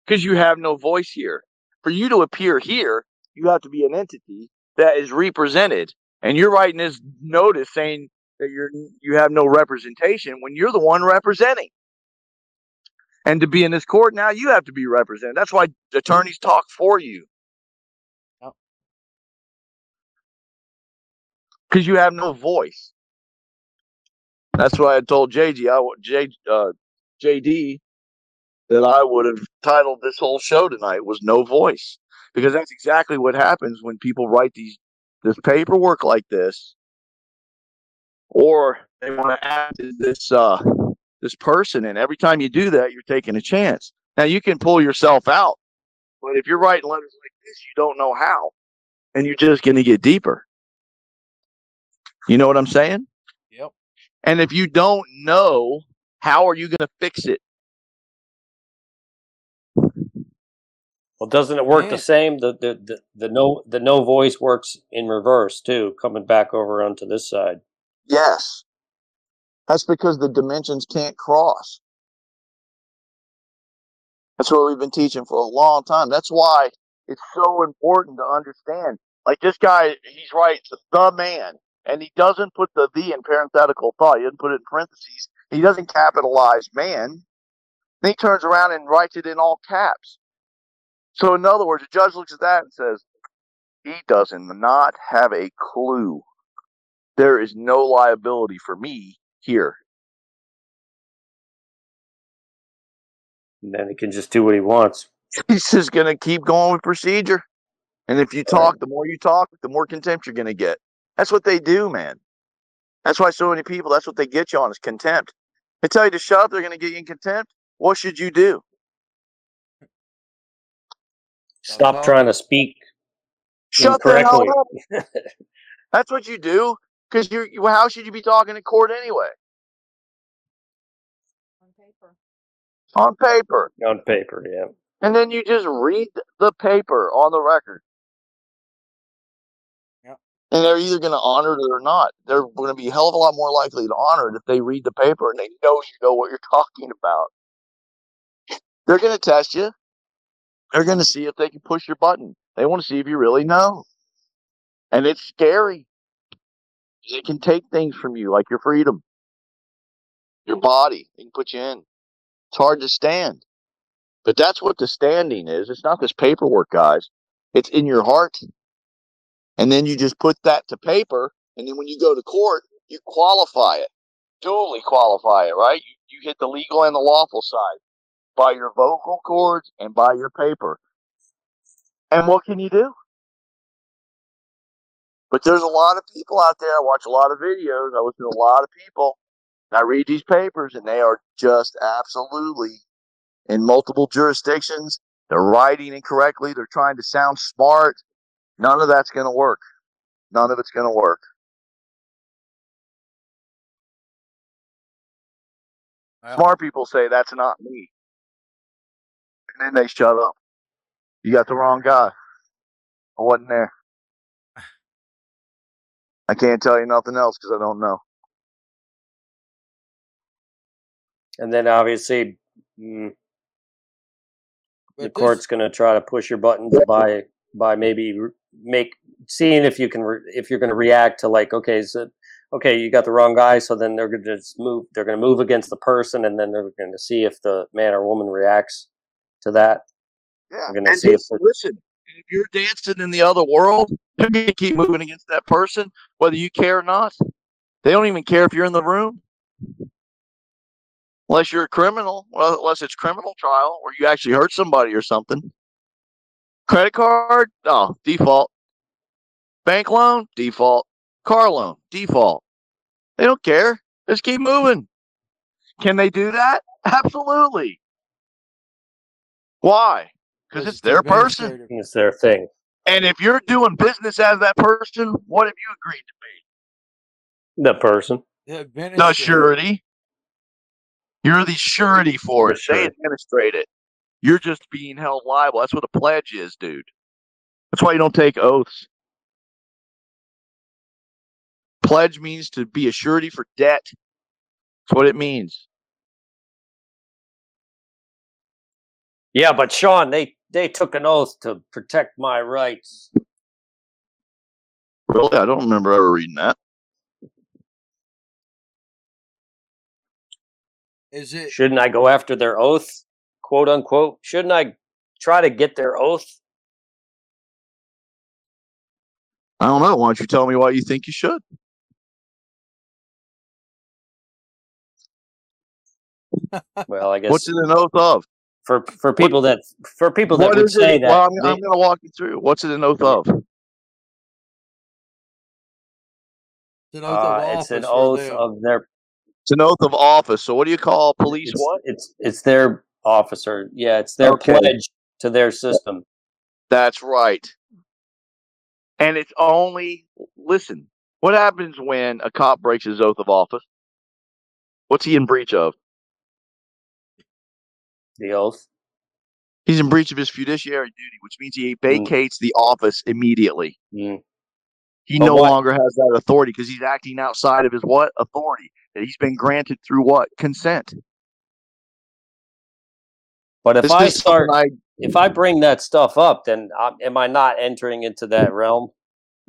because you have no voice here. For you to appear here, you have to be an entity that is represented. And you're writing this notice saying that you're you have no representation when you're the one representing. And to be in this court now, you have to be represented. That's why attorneys talk for you. Because you have no voice. That's why I told J G, I, J, uh, J D that I would have titled this whole show tonight was No Voice. Because that's exactly what happens when people write these this paperwork like this. Or they want to act as this uh, this person. And every time you do that, you're taking a chance. Now, you can pull yourself out. But if you're writing letters like this, you don't know how. And you're just going to get deeper. You know what I'm saying? Yep. And if you don't know, how are you going to fix it? Well, doesn't it work yeah. the same? The, the the the no the no voice works in reverse too, coming back over onto this side. Yes. That's because the dimensions can't cross. That's what we've been teaching for a long time. That's why it's so important to understand. Like this guy, he's right, the man. And he doesn't put the "the" in parenthetical thought. He doesn't put it in parentheses. He doesn't capitalize man. Then he turns around and writes it in all caps. So in other words, a judge looks at that and says, he does not have a clue. There is no liability for me here. And then he can just do what he wants. He's just going to keep going with procedure. And if you talk, the more you talk, the more contempt you're going to get. That's what they do, man. That's why so many people, that's what they get you on is contempt. They tell you to shut up, they're going to get you in contempt. What should you do? Stop trying to speak shut incorrectly. The hell up. That's what you do, because you how should you be talking in court anyway? On paper. On paper. On paper, yeah. And then you just read the paper on the record. And they're either going to honor it or not. They're going to be a hell of a lot more likely to honor it if they read the paper and they know you know what you're talking about. They're going to test you. They're going to see if they can push your button. They want to see if you really know. And it's scary. They can take things from you, like your freedom, your body. They can put you in. It's hard to stand. But that's what the standing is. It's not this paperwork, guys. It's in your heart. And then you just put that to paper, and then when you go to court, you qualify it, duly qualify it, right? You, you hit the legal and the lawful side by your vocal cords and by your paper. And what can you do? But there's a lot of people out there. I watch a lot of videos. I listen to a lot of people. And I read these papers, and they are just absolutely in multiple jurisdictions. They're writing incorrectly. They're trying to sound smart. None of that's going to work. None of it's going to work. Wow. Smart people say, that's not me. And then they shut up. You got the wrong guy. I wasn't there. I can't tell you nothing else because I don't know. And then obviously, mm, the this- court's going to try to push your button to buy by maybe make seeing if you can re, if you're going to react to like okay so okay you got the wrong guy, so then they're going to just move they're going to move against the person, and then they're going to see if the man or woman reacts to that. Yeah, they're going to see if listen, if you're dancing in the other world, you're going to keep moving against that person whether you care or not. They don't even care if you're in the room. Unless you're a criminal, well, unless it's criminal trial or you actually hurt somebody or something. Credit card, oh, default. Bank loan, default. Car loan, default. They don't care. Just keep moving. Can they do that? Absolutely. Why? Because it's their person. It's their thing. And if you're doing business as that person, what have you agreed to be? The person. The, the surety. You're the surety for it. Sure. They administrate it. You're just being held liable. That's what a pledge is, dude. That's why you don't take oaths. Pledge means to be a surety for debt. That's what it means. Yeah, but Sean, they, they took an oath to protect my rights. Really? I don't remember ever reading that. Is it? Shouldn't I go after their oath, quote unquote? Shouldn't I try to get their oath? I don't know. Why don't you tell me why you think you should? Well, I guess. What's it an oath of? For for people what, that for people that would say it? that. Well, I'm, they, I'm going to walk you through. What's it an oath of? It's an oath, uh, of, it's an oath of their. It's an oath of office. So, what do you call police? It's, what? It's it's their officer. Yeah, it's their okay. pledge to their system. That's right. And it's only listen. What happens when a cop breaks his oath of office? What's he in breach of? The oath. He's in breach of his fiduciary duty, which means he vacates mm. the office immediately. Mm. He oh, no what? longer has that authority because he's acting outside of his what? Authority. That he's been granted through what? Consent. But if this I start, I, if I bring that stuff up, then I'm, am I not entering into that realm?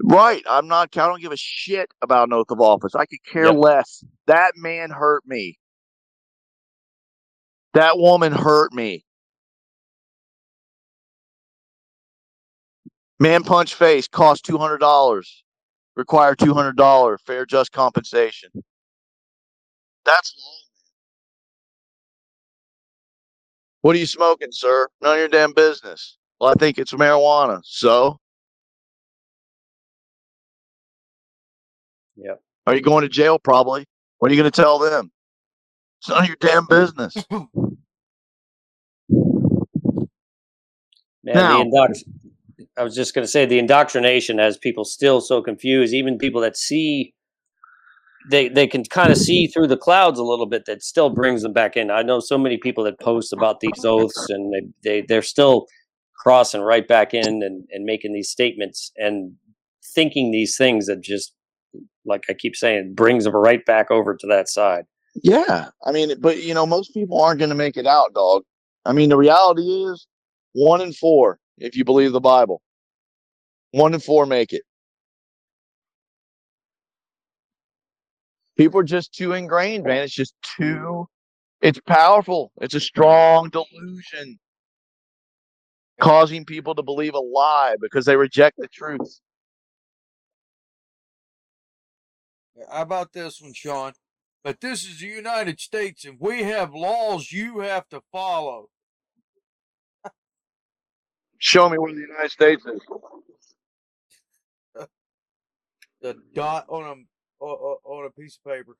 Right. I'm not, I don't give a shit about an oath of office. I could care yep. less. That man hurt me. That woman hurt me. Man punch face cost two hundred dollars. Require two hundred dollars fair just compensation. That's long. What are you smoking, sir? None of your damn business. Well, I think it's marijuana. So? Yep. Are you going to jail? Probably. What are you going to tell them? It's none of your damn business. Man, now, the indoctr- I was just going to say the indoctrination has people still so confused. Even people that see, they, they can kind of see through the clouds a little bit. That still brings them back in. I know so many people that post about these oaths, and they, they they're still crossing right back in and, and making these statements and thinking these things that just, like I keep saying, brings them right back over to that side. Yeah, I mean, but, you know, most people aren't going to make it out, dog. I mean, the reality is one in four, if you believe the Bible. One in four make it. People are just too ingrained, man. It's just too, it's powerful. It's a strong delusion causing people to believe a lie because they reject the truth. How about this one, Sean? But this is the United States, and we have laws you have to follow. Show me where the United States is. The dot on a on a piece of paper.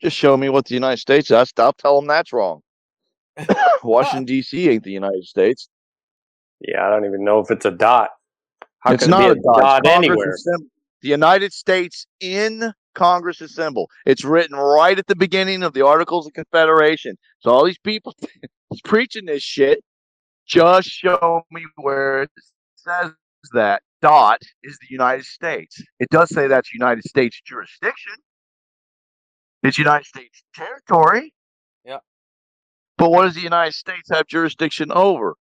Just show me what the United States is. I'll tell them that's wrong. Washington D C ain't the United States. Yeah, I don't even know if it's a dot. How it's can not it be a, a dot, dot anywhere. The United States in Congress's symbol. It's written right at the beginning of the Articles of Confederation. So all these people preaching this shit, just show me where it says that dot is the United States. It does say that's United States jurisdiction. It's United States territory. Yeah. But what does the United States have jurisdiction over?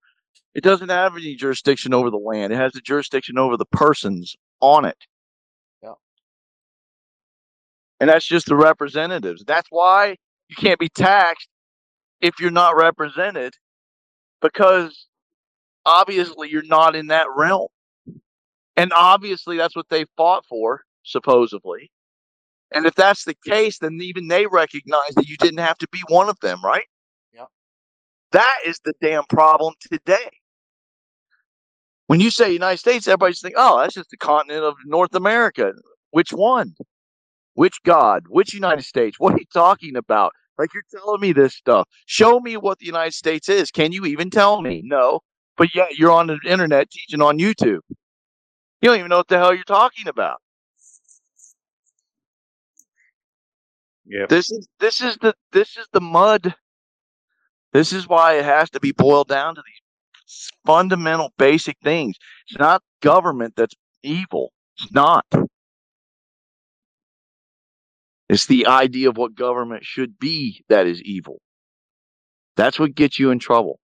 It doesn't have any jurisdiction over the land. It has the jurisdiction over the persons on it. And that's just the representatives. That's why you can't be taxed if you're not represented, because obviously you're not in that realm. And obviously that's what they fought for, supposedly. And if that's the case, then even they recognize that you didn't have to be one of them, right? Yep. That is the damn problem today. When you say United States, everybody's thinking, oh, that's just the continent of North America. Which one? Which God? Which United States? What are you talking about? Like, you're telling me this stuff. Show me what the United States is. Can you even tell me? No. But yet you're on the internet teaching on YouTube. You don't even know what the hell you're talking about. Yeah. This is this is the this is the mud. This is why it has to be boiled down to these fundamental basic things. It's not government that's evil. It's not. It's the idea of what government should be that is evil. That's what gets you in trouble.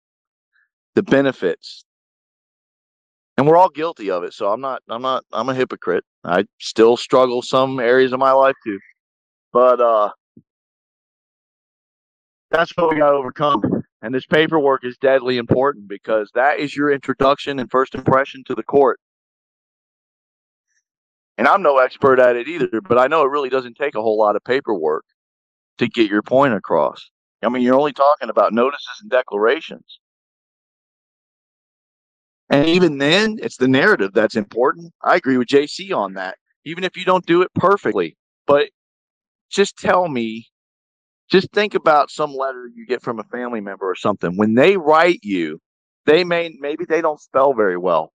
The benefits. And we're all guilty of it, so I'm not I'm not I'm a hypocrite. I still struggle some areas of my life too. But uh, that's what we got to overcome. And this paperwork is deadly important because that is your introduction and first impression to the court. And I'm no expert at it either, but I know it really doesn't take a whole lot of paperwork to get your point across. I mean, you're only talking about notices and declarations. And even then, it's the narrative that's important. I agree with J C on that. Even if you don't do it perfectly, but just tell me, just think about some letter you get from a family member or something. When they write you, they may, maybe they don't spell very well,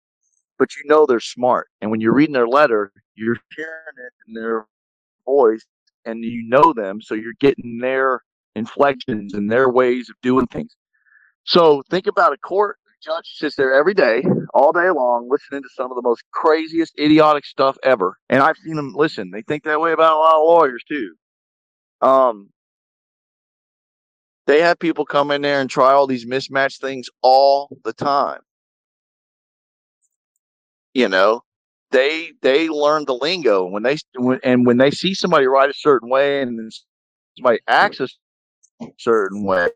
but you know they're smart. And when you're reading their letter, you're hearing it in their voice and you know them. So you're getting their inflections and their ways of doing things. So think about a court. A judge sits there every day, all day long, listening to some of the most craziest, idiotic stuff ever. And I've seen them listen. They think that way about a lot of lawyers too. Um, they have people come in there and try all these mismatched things all the time. You know, they they learn the lingo when they when, and when they see somebody write a certain way and somebody acts a certain way,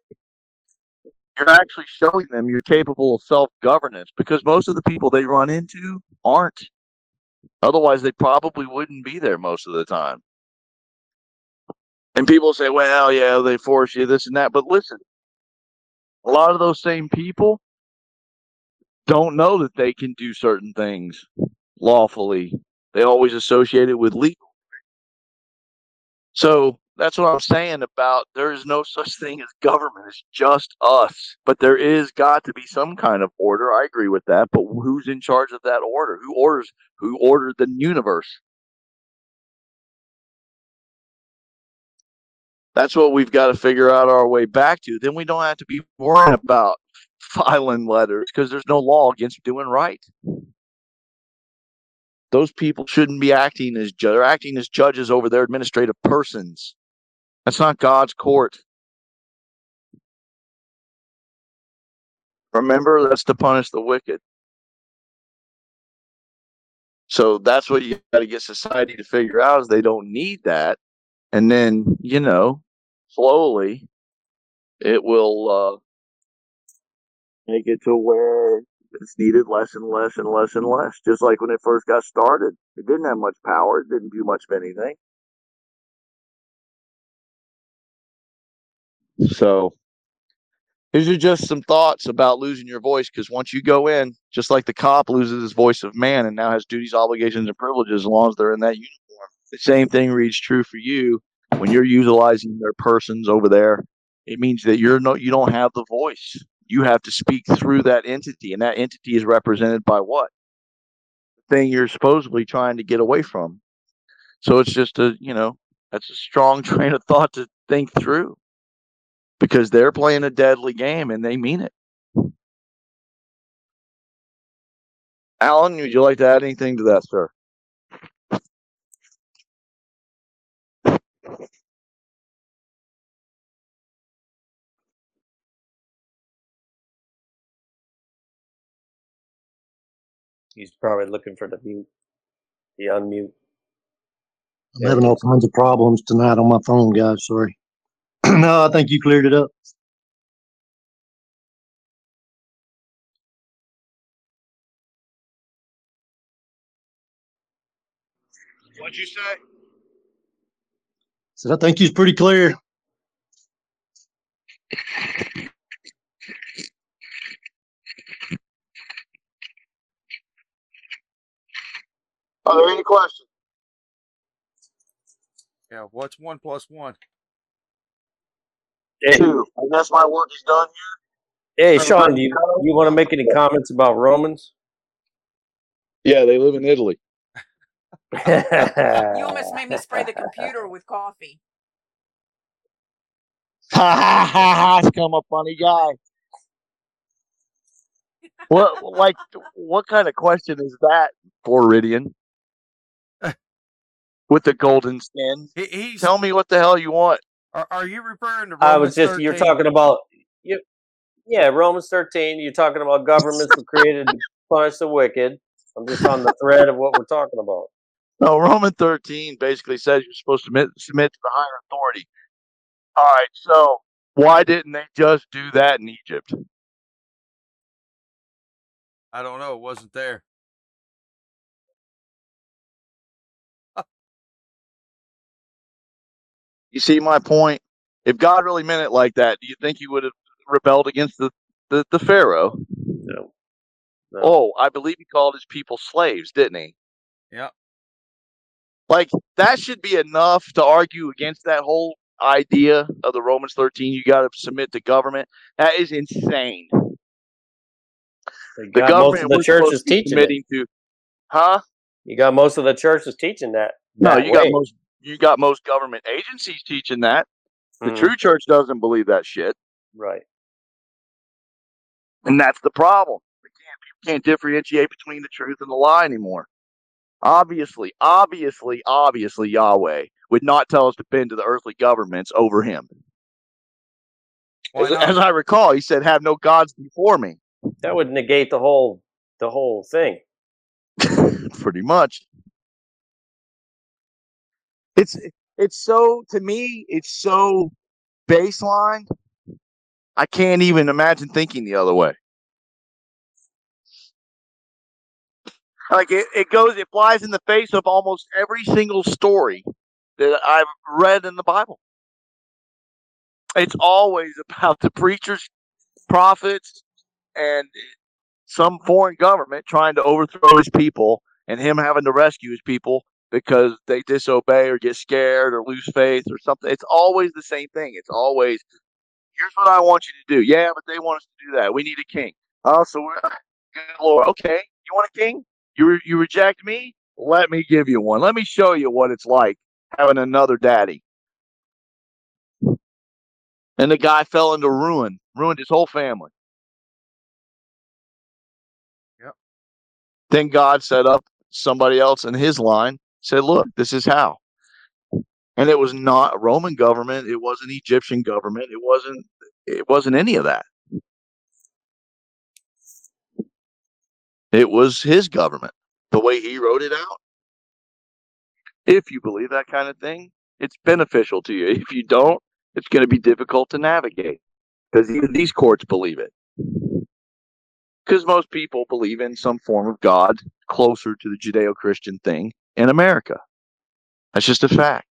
you're actually showing them you're capable of self-governance because most of the people they run into aren't. Otherwise, they probably wouldn't be there most of the time. And people say, well, yeah, they force you, this and that. But listen, a lot of those same people don't know that they can do certain things lawfully. They always associate it with legal. So that's what I'm saying about there is no such thing as government. It's just us. But there is got to be some kind of order. I agree with that. But who's in charge of that order? Who orders? Who ordered the universe? That's what we've got to figure out our way back to. Then we don't have to be worrying about filing letters because there's no law against doing right. Those people shouldn't be acting as judges. They're acting as judges over their administrative persons. That's not God's court. Remember, that's to punish the wicked. So that's what you got to get society to figure out is they don't need that. And then, you know, slowly it will uh, make it to where it's needed less and less and less and less. Just like when it first got started, it didn't have much power. It didn't do much of anything. So these are just some thoughts about losing your voice, because once you go in, just like the cop loses his voice of man and now has duties, obligations, and privileges as long as they're in that uniform, the same thing reads true for you when you're utilizing their persons over there. It means that you're no, you don't have the voice. You have to speak through that entity, and that entity is represented by what? The thing you're supposedly trying to get away from. So it's just a, you know, that's a strong train of thought to think through. Because they're playing a deadly game, and they mean it. Alan, would you like to add anything to that, sir? He's probably looking for the mute, the unmute. I'm having all kinds of problems tonight on my phone, guys. Sorry. No, I think you cleared it up. What'd you say? So I think he's pretty clear. Are there any questions? Yeah, what's one plus one? Hey. Two. And that's my work is done here. Hey, Sean, do you, you want to make any comments about Romans? Yeah, they live in Italy. You almost made me spray the computer with coffee. Ha ha ha ha! I'm a funny guy. What, like, what kind of question is that, Floridian? With the golden skin. He, Tell me what the hell you want. Are, are you referring to Romans I was just, thirteen? You're talking about, you, yeah, Romans thirteen. You're talking about governments were created to punish the wicked. I'm just on the thread of what we're talking about. No, Romans thirteen basically says you're supposed to submit, submit to the higher authority. All right, so why didn't they just do that in Egypt? I don't know. It wasn't there. You see my point? If God really meant it like that, do you think he would have rebelled against the, the, the Pharaoh? No. no. Oh, I believe he called his people slaves, didn't he? Yeah. Like, that should be enough to argue against that whole idea of the Romans thirteen. You got to submit to government. That is insane. The government the church is teaching it. To, huh? You got most of the churches teaching that. No, that you way. got most. You got most government agencies teaching that. The mm. true church doesn't believe that shit. Right. And that's the problem. We can't, people can't differentiate between the truth and the lie anymore. Obviously, obviously, obviously, Yahweh would not tell us to bend to the earthly governments over him. As, as I recall, he said, have no gods before me. That would negate the whole the whole thing. Pretty much. It's it's so, to me, it's so baseline, I can't even imagine thinking the other way. Like, it, it goes, it flies in the face of almost every single story that I've read in the Bible. It's always about the preachers, prophets, and some foreign government trying to overthrow his people and him having to rescue his people. Because they disobey or get scared or lose faith or something. It's always the same thing. It's always, here's what I want you to do. Yeah, but they want us to do that. We need a king. Oh, so we're, good Lord. Okay, you want a king? You re- you reject me? Let me give you one. Let me show you what it's like having another daddy. And the guy fell into ruin. Ruined his whole family. Yep. Then God set up somebody else in his line. Said, look, this is how. And it was not a Roman government. It wasn't Egyptian government. It wasn't it wasn't any of that. It was his government, the way he wrote it out. If you believe that kind of thing, it's beneficial to you. If you don't, it's going to be difficult to navigate because even these courts believe it. Because most people believe in some form of God closer to the Judeo-Christian thing. In America. That's just a fact.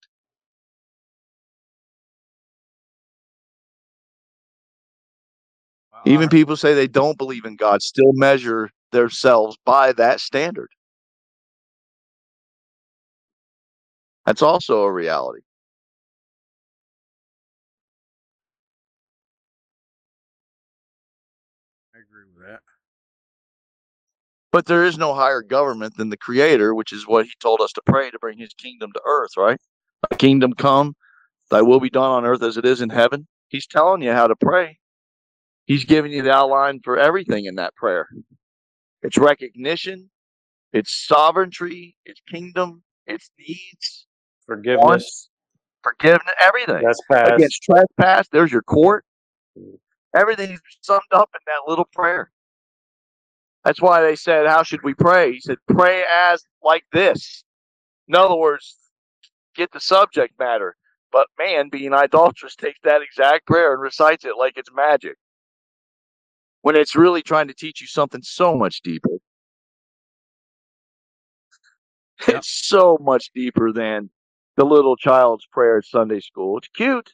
Wow. Even people say they don't believe in God still measure themselves by that standard. That's also a reality. I agree with that. But there is no higher government than the Creator, which is what he told us to pray to bring his kingdom to earth, right? Thy kingdom come, thy will be done on earth as it is in heaven. He's telling you how to pray. He's giving you the outline for everything in that prayer. It's recognition, it's sovereignty, it's kingdom, it's needs, forgiveness, wants, forgiveness, everything. Trespass. Against trespass, there's your court. Everything's summed up in that little prayer. That's why they said, how should we pray? He said, pray as like this. In other words, get the subject matter. But man, being idolatrous, takes that exact prayer and recites it like it's magic. When it's really trying to teach you something so much deeper. Yeah. It's so much deeper than the little child's prayer at Sunday school. It's cute.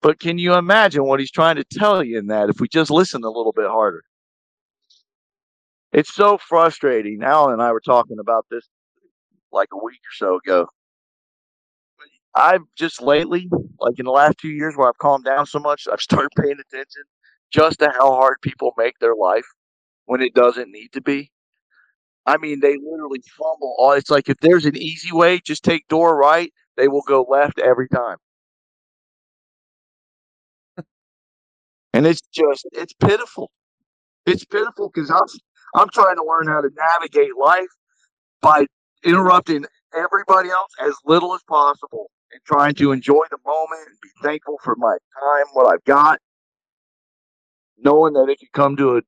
But can you imagine what he's trying to tell you in that if we just listen a little bit harder? It's so frustrating. Alan and I were talking about this like a week or so ago. I've just lately, like in the last two years where I've calmed down so much, I've started paying attention just to how hard people make their life when it doesn't need to be. I mean, they literally fumble. All it's like if there's an easy way, just take door right, they will go left every time. And it's just, it's pitiful. It's pitiful because I'm, I'm trying to learn how to navigate life by interrupting everybody else as little as possible and trying to enjoy the moment and be thankful for my time, what I've got, knowing that it could come to a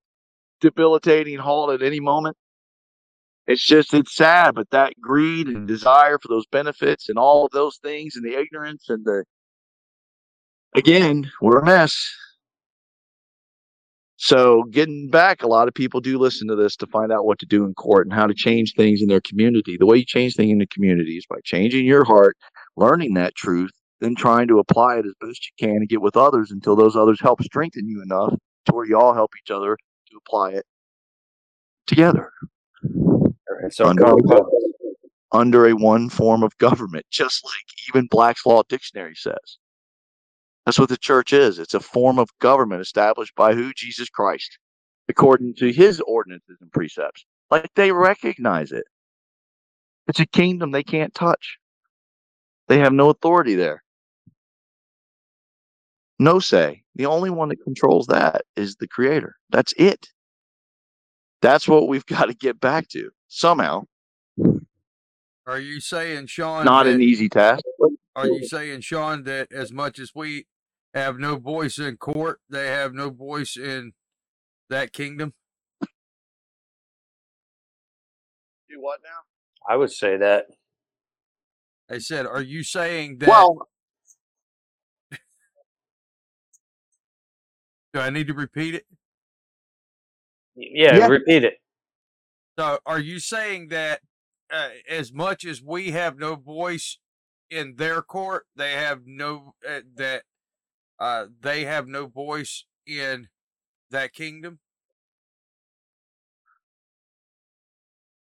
debilitating halt at any moment. It's just, it's sad, but that greed and desire for those benefits and all of those things and the ignorance and the, again, we're a mess. So getting back, a lot of people do listen to this to find out what to do in court and how to change things in their community. The way you change things in the community is by changing your heart, learning that truth, then trying to apply it as best you can and get with others until those others help strengthen you enough to where you all help each other to apply it together. All right, so under, under a one form of government, just like even Black's Law Dictionary says. That's what the church is. It's a form of government established by who? Jesus Christ, according to his ordinances and precepts. Like they recognize it. It's a kingdom they can't touch. They have no authority there. No say. The only one that controls that is the Creator. That's it. That's what we've got to get back to somehow. Are you saying, Sean? Not that, an easy task. Are you saying, Sean, that as much as we have no voice in court, they have no voice in that kingdom? Do what now? I would say that. I said, are you saying that? Well, do I need to repeat it? Yeah, yeah. Repeat it. So, are you saying that uh, as much as we have no voice in their court, they have no uh, that uh, they have no voice in that kingdom?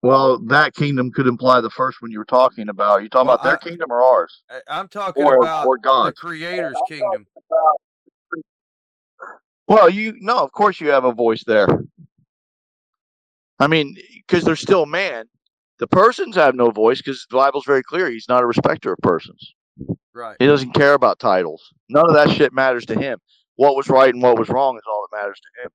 Well, that kingdom could imply the first one you were talking about. Are you talking well, about their I, kingdom or ours? I'm talking or, about or the Creator's yeah, kingdom. About... Well, you no, of course you have a voice there. I mean, because they're still man. The persons have no voice because the Bible's very clear. He's not a respecter of persons. Right. He doesn't care about titles. None of that shit matters to him. What was right and what was wrong is all that matters to him.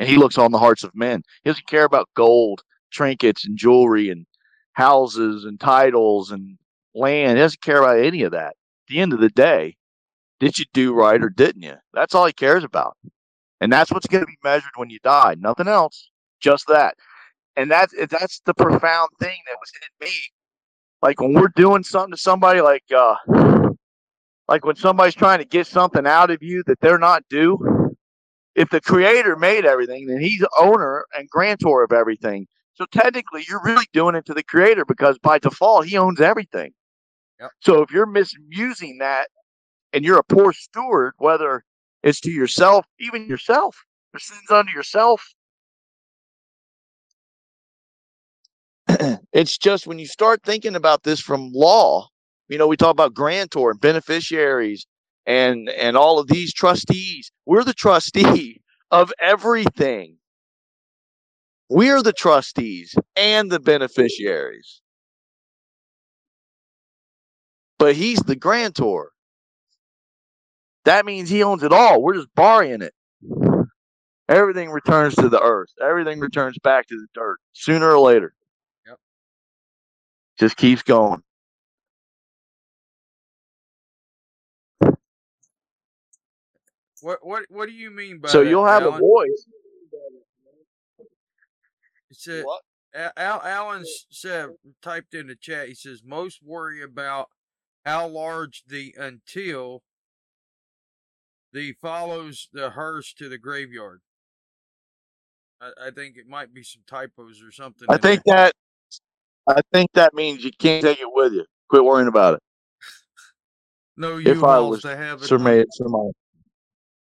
And he looks on the hearts of men. He doesn't care about gold, trinkets, and jewelry, and houses, and titles, and land. He doesn't care about any of that. At the end of the day, did you do right or didn't you? That's all he cares about. And that's what's going to be measured when you die. Nothing else. Just that. And that's, that's the profound thing that was in me. Like when we're doing something to somebody, like uh, like when somebody's trying to get something out of you that they're not due, if the Creator made everything, then he's owner and grantor of everything. So technically, you're really doing it to the Creator because by default, he owns everything. Yep. So if you're misusing that and you're a poor steward, whether it's to yourself, even yourself, or sins unto yourself, it's just when you start thinking about this from law, you know, we talk about grantor and beneficiaries and and all of these trustees. We're the trustee of everything. We're the trustees and the beneficiaries. But he's the grantor. That means he owns it all. We're just borrowing it. Everything returns to the earth. Everything returns back to the dirt sooner or later. Just keeps going. What what what do you mean by so that, you'll have Alan? A voice? It said, what? Al, Alan said, typed in the chat. He says most worry about how large the until the follows the hearse to the graveyard. I, I think it might be some typos or something. I think there. that. I think that means you can't take it with you. Quit worrying about it. No, you have to have it. Surmate, surmate.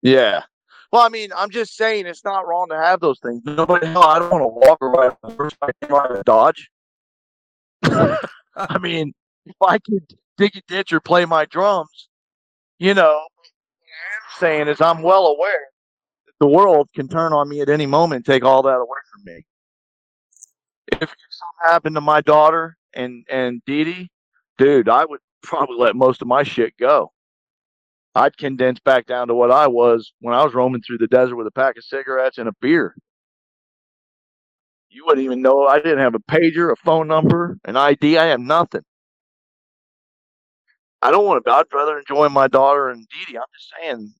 Yeah. Well, I mean, I'm just saying it's not wrong to have those things. Nobody, hell, I don't want to walk or ride a horse. I can ride a Dodge. I mean, if I could dig a ditch or play my drums, you know, what I'm saying is I'm well aware that the world can turn on me at any moment and take all that away from me. If something happened to my daughter and, and Dee Dee, dude, I would probably let most of my shit go. I'd condense back down to what I was when I was roaming through the desert with a pack of cigarettes and a beer. You wouldn't even know. I didn't have a pager, a phone number, an I D. I had nothing. I don't want to. I'd rather enjoy my daughter and Dee Dee. I'm just saying,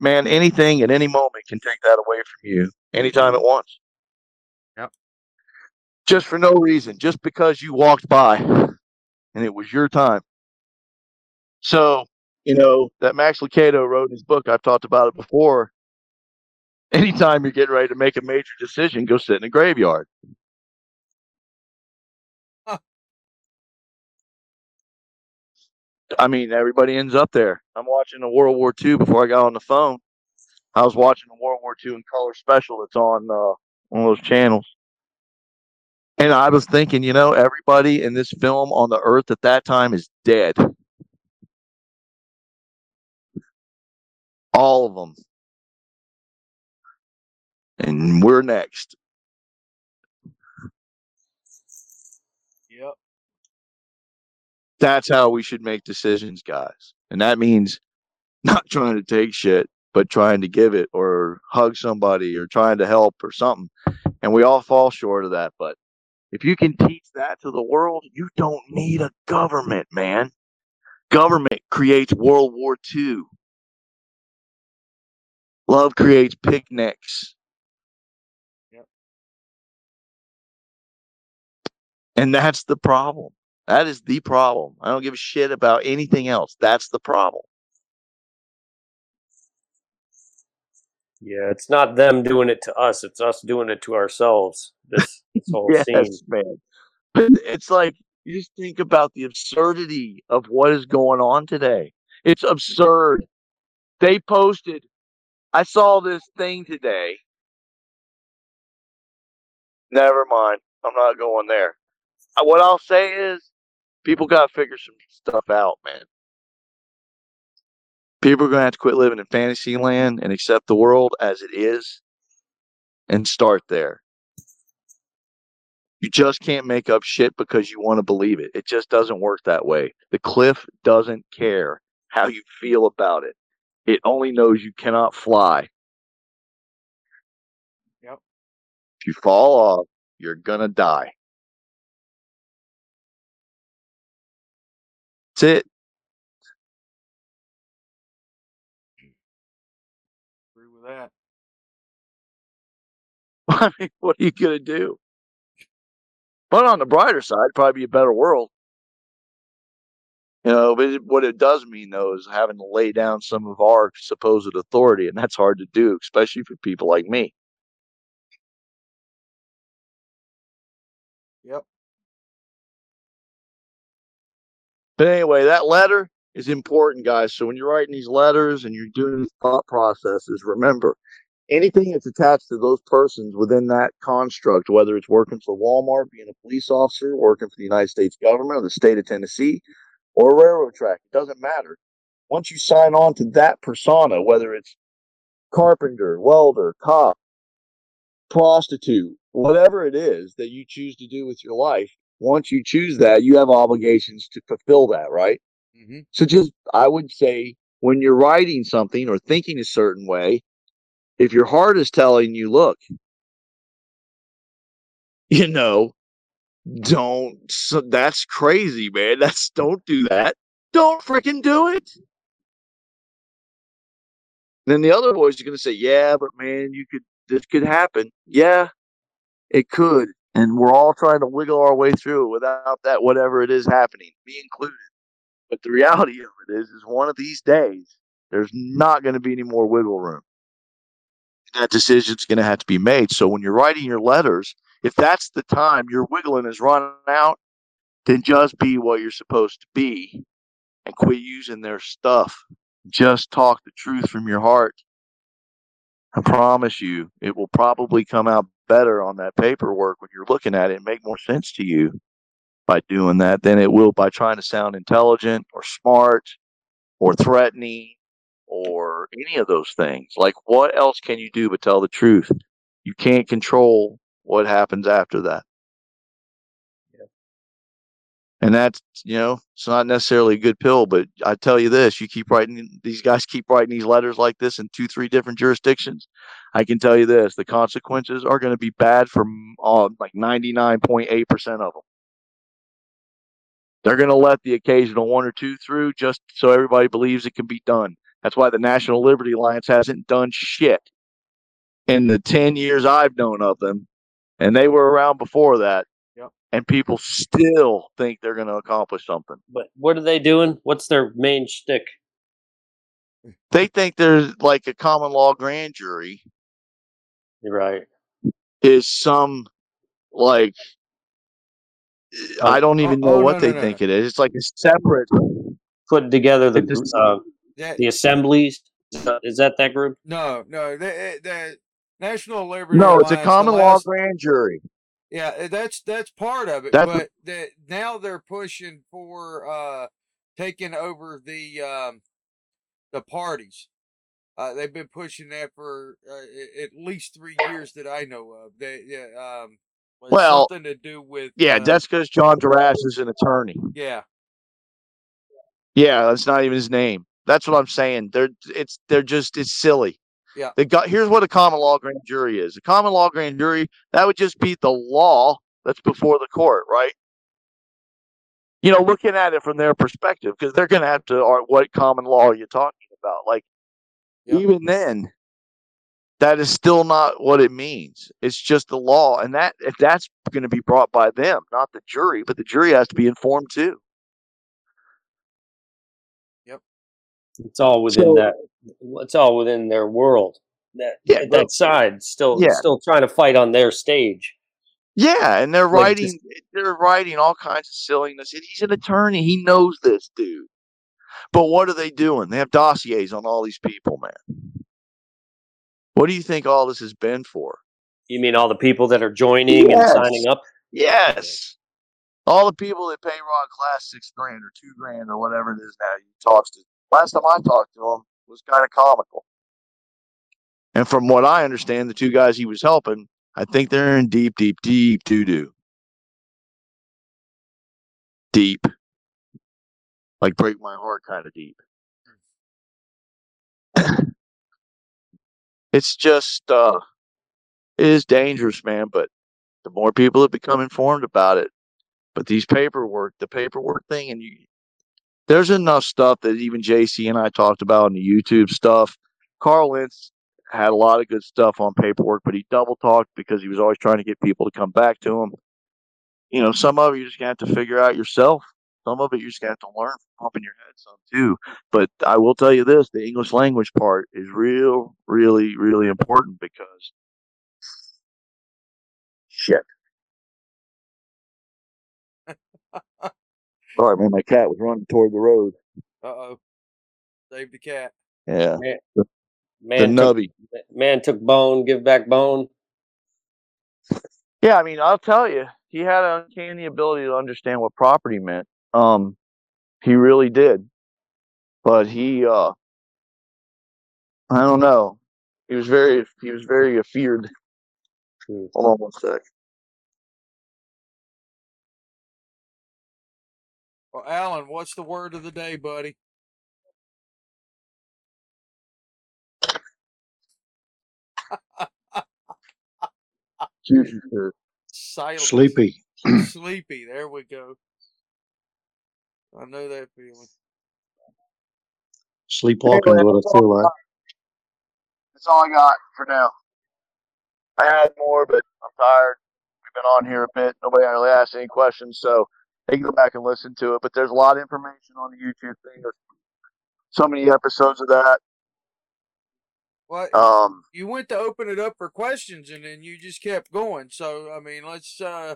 man, anything at any moment can take that away from you anytime it wants. Yep. Just for no reason. Just because you walked by and it was your time. So, you know, that Max Lucado wrote in his book, I've talked about it before. Anytime you're getting ready to make a major decision, go sit in a graveyard. Huh. I mean, everybody ends up there. I'm watching the World War Two before I got on the phone. I was watching the World War Two in color special that's on uh, one of those channels. And I was thinking, you know, everybody in this film on the earth at that time is dead. All of them. And we're next. Yep. That's how we should make decisions, guys. And that means not trying to take shit, but trying to give it or hug somebody or trying to help or something. And we all fall short of that. But if you can teach that to the world, you don't need a government, man. Government creates World War Two. Love creates picnics. Yep. And that's the problem. That is the problem. I don't give a shit about anything else. That's the problem. Yeah, it's not them doing it to us. It's us doing it to ourselves. This, this whole yes, scene. Man. But it's like, you just think about the absurdity of what is going on today. It's absurd. They posted, I saw this thing today. Never mind. I'm not going there. What I'll say is, people got to figure some stuff out, man. People are going to have to quit living in fantasy land and accept the world as it is and start there. You just can't make up shit because you want to believe it. It just doesn't work that way. The cliff doesn't care how you feel about it. It only knows you cannot fly. Yep. If you fall off, you're going to die. That's it. Agree with that. I mean, what are you going to do? But on the brighter side, probably be a better world. You know, but it, what it does mean, though, is having to lay down some of our supposed authority, and that's hard to do, especially for people like me. Yep. But anyway, that letter is important, guys. So when you're writing these letters and you're doing these thought processes, remember, anything that's attached to those persons within that construct, whether it's working for Walmart, being a police officer, working for the United States government or the state of Tennessee, or a railroad track, it doesn't matter. Once you sign on to that persona, whether it's carpenter, welder, cop, prostitute, whatever it is that you choose to do with your life, once you choose that, you have obligations to fulfill that, right? Mm-hmm. So just, I would say, when you're writing something or thinking a certain way, if your heart is telling you, look, you know, Don't, so that's crazy, man. That's, don't do that. Don't freaking do it. And then the other voice is going to say, yeah, but man, you could, this could happen. Yeah, it could. And we're all trying to wiggle our way through it without that, whatever it is happening, me included. But the reality of it is, is one of these days, there's not going to be any more wiggle room. And that decision's going to have to be made. So when you're writing your letters, if that's the time your wiggling is running out, then just be what you're supposed to be and quit using their stuff. Just talk the truth from your heart. I promise you, it will probably come out better on that paperwork when you're looking at it and make more sense to you by doing that than it will by trying to sound intelligent or smart or threatening or any of those things. Like, what else can you do but tell the truth? You can't control what happens after that. Yeah. And that's, you know, it's not necessarily a good pill, but I tell you this, you keep writing, these guys keep writing these letters like this in two, three different jurisdictions. I can tell you this, the consequences are going to be bad for uh, like ninety-nine point eight percent of them. They're going to let the occasional one or two through just so everybody believes it can be done. That's why the National Liberty Alliance hasn't done shit in the ten years I've known of them. And they were around before that. Yep. And people still think they're going to accomplish something. But what are they doing? What's their main shtick? They think there's like a common law grand jury. Right. Is some like... I don't even oh, know oh, what no, they no, think no. it is. It's like a separate putting together the uh, that, the assemblies. Is that that group? No, no. The, the National Liberty. No, Alliance, it's a common law grand jury. Yeah, that's that's part of it. That's but the, now they're pushing for uh, taking over the um, the parties. Uh, they've been pushing that for uh, at least three years that I know of. They. Yeah, um, It's well, something to do with yeah, uh, that's because John Darash is an attorney. Yeah, yeah, that's not even his name. That's what I'm saying. They're it's they're just it's silly. Yeah, they got here's what a common law grand jury is. A common law grand jury that would just be the law that's before the court, right? You know, looking at it from their perspective, because they're going to have to. Or what common law are you talking about? Like, yep. Even then. That is still not what it means. It's just the law. And that if that's going to be brought by them, not the jury, but the jury has to be informed too. Yep. It's all within so, that. It's all within their world. That yeah, that right. side still yeah. still trying to fight on their stage. Yeah. And they're like writing, just, they're writing all kinds of silliness. He's an attorney. He knows this, dude. But what are they doing? They have dossiers on all these people, man. What do you think all this has been for? You mean all the people that are joining yes. and signing up? Yes. All the people that pay Rod Class six grand or two grand or whatever it is now you talk to. Last time I talked to him was kind of comical. And from what I understand, the two guys he was helping, I think they're in deep, deep, deep doo-doo. Deep. Like break my heart kind of deep. It's just, uh, it is dangerous, man, but the more people that become informed about it, but these paperwork, the paperwork thing, and you, there's enough stuff that even J C and I talked about in the YouTube stuff. Carl Lentz had a lot of good stuff on paperwork, but he double talked because he was always trying to get people to come back to him. You know, some of it you're just going to have to figure out yourself. Some of it you're just going to have to learn from popping your head some too. But I will tell you this, the English language part is real, really, really important because shit. Sorry, man, my cat was running toward the road. Uh-oh. Save the cat. Yeah. Man, the, man the nubby. Took, man took bone, give back bone. Yeah, I mean, I'll tell you, he had an uncanny ability to understand what property meant. Um, he really did, but he, uh, I don't know. He was very, he was very feared. Hold on one sec. Well, Alan, what's the word of the day, buddy? Silent. Sleepy. Sleepy. There we go. I know that feeling. Sleepwalking is what I feel like. That's all I got for now. I had more, but I'm tired. We've been on here a bit. Nobody really asked any questions, so they can go back and listen to it. But there's a lot of information on the YouTube thing. There's so many episodes of that. What? Um, you went to open it up for questions, and then you just kept going. So, I mean, let's... Uh...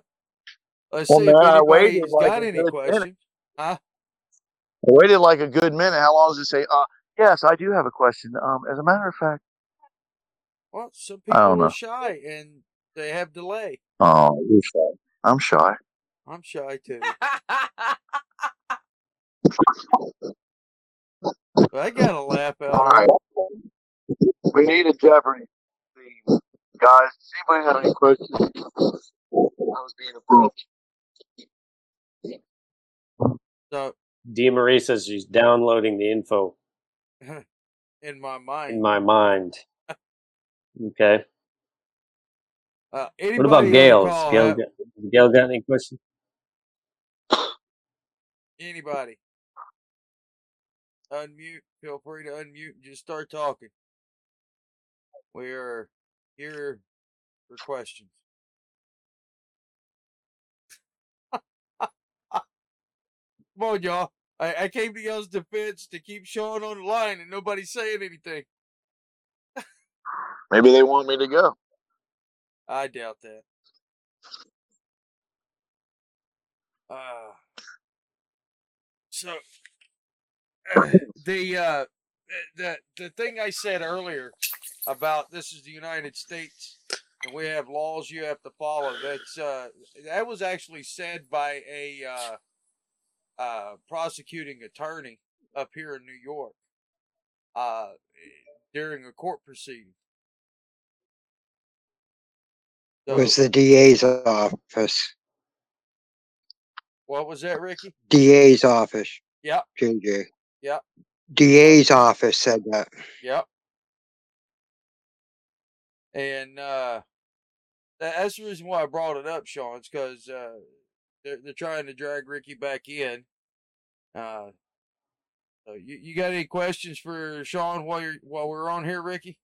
Let's well, see man, if anybody's like got any questions. Huh? I waited like a good minute. How long does it say? Uh, yes, I do have a question. Um, as a matter of fact. Well, some people are know. shy and they have delay. Oh, you're shy. I'm shy. I'm shy too. I got a laugh out. All right. We need a Jeopardy theme. Guys, anybody have any questions? I was being approached. So, D. Marie says she's downloading the info. In my mind. In my mind. Okay. Uh, what about Gail's? Gail, got, Gail got any questions? Anybody? Unmute. Feel free to unmute and just start talking. We are here for questions. Come on, y'all. I, I came to y'all's defense to keep showing on the line and nobody's saying anything. Maybe they want me to go. I doubt that. Uh, so uh, the uh, the the thing I said earlier about this is the United States and we have laws you have to follow. That's uh, that was actually said by a uh, uh, prosecuting attorney up here in New York uh, during a court proceeding. So, it was the D A's office. What was that, Ricky? D A's office. Yep. J J. Yep. D A's office said that. Yep. And uh, that's the reason why I brought it up, Sean. It's because uh, they're, they're trying to drag Ricky back in. Uh, so you, you got any questions for Sean while you're while we're on here, Ricky?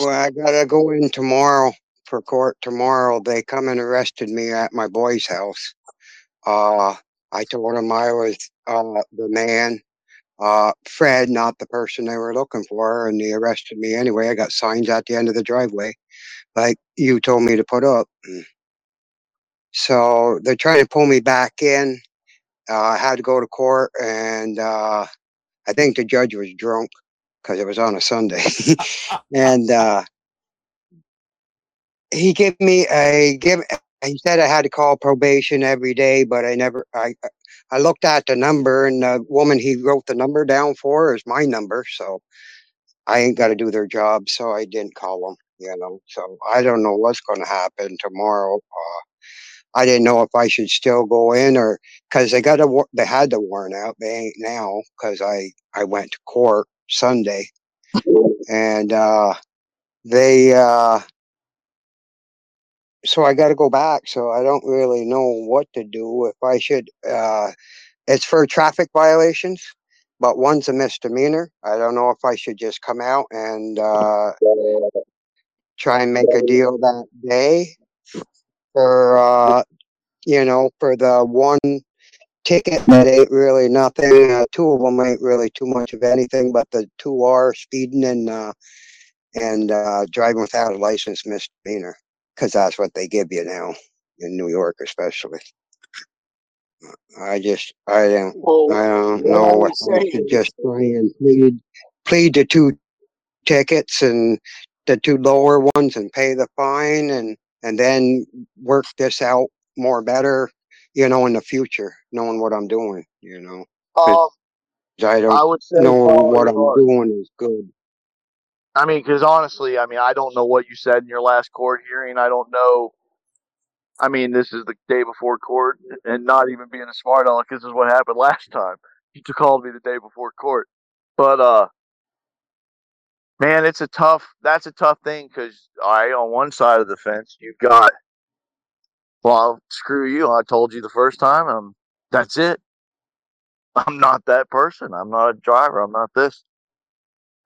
Well, I gotta go in tomorrow for court tomorrow. They come and arrested me at my boy's house. Uh, I told him I was uh, the man, uh, Fred, not the person they were looking for, and they arrested me anyway. I got signs at the end of the driveway, like you told me to put up. So they're trying to pull me back in. Uh, I had to go to court, and uh, I think the judge was drunk. Because it was on a Sunday. and uh, he gave me a give. He said I had to call probation every day, but I never. I I looked at the number, and the woman he wrote the number down for is my number, so I ain't got to do their job. So I didn't call them, you know. So I don't know what's going to happen tomorrow. Uh, I didn't know if I should still go in or because they got a they had the warrant out. They ain't now because I I went to court Sunday, and uh they uh so I got to go back, so I don't really know what to do, if I should uh it's for traffic violations, but one's a misdemeanor. I don't know if I should just come out and uh try and make a deal that day for uh you know for the one ticket that ain't really nothing. Uh, two of them ain't really too much of anything, but the two are speeding and uh, and uh, driving without a license misdemeanor, because that's what they give you now in New York, especially. I just I don't well, I don't know what to just try and plead plead the two tickets and the two lower ones and pay the fine and and then work this out more better. You know, in the future, knowing what I'm doing, you know, um, I don't I would say know what I'm doing is good. I mean, because honestly, I mean, I don't know what you said in your last court hearing. I don't know. I mean, this is the day before court, and not even being a smart aleck, this is what happened last time. He called me the day before court, but uh, man, it's a tough. That's a tough thing because I on one side of the fence, you've got. Well, screw you. I told you the first time. Um, that's it. I'm not that person. I'm not a driver. I'm not this.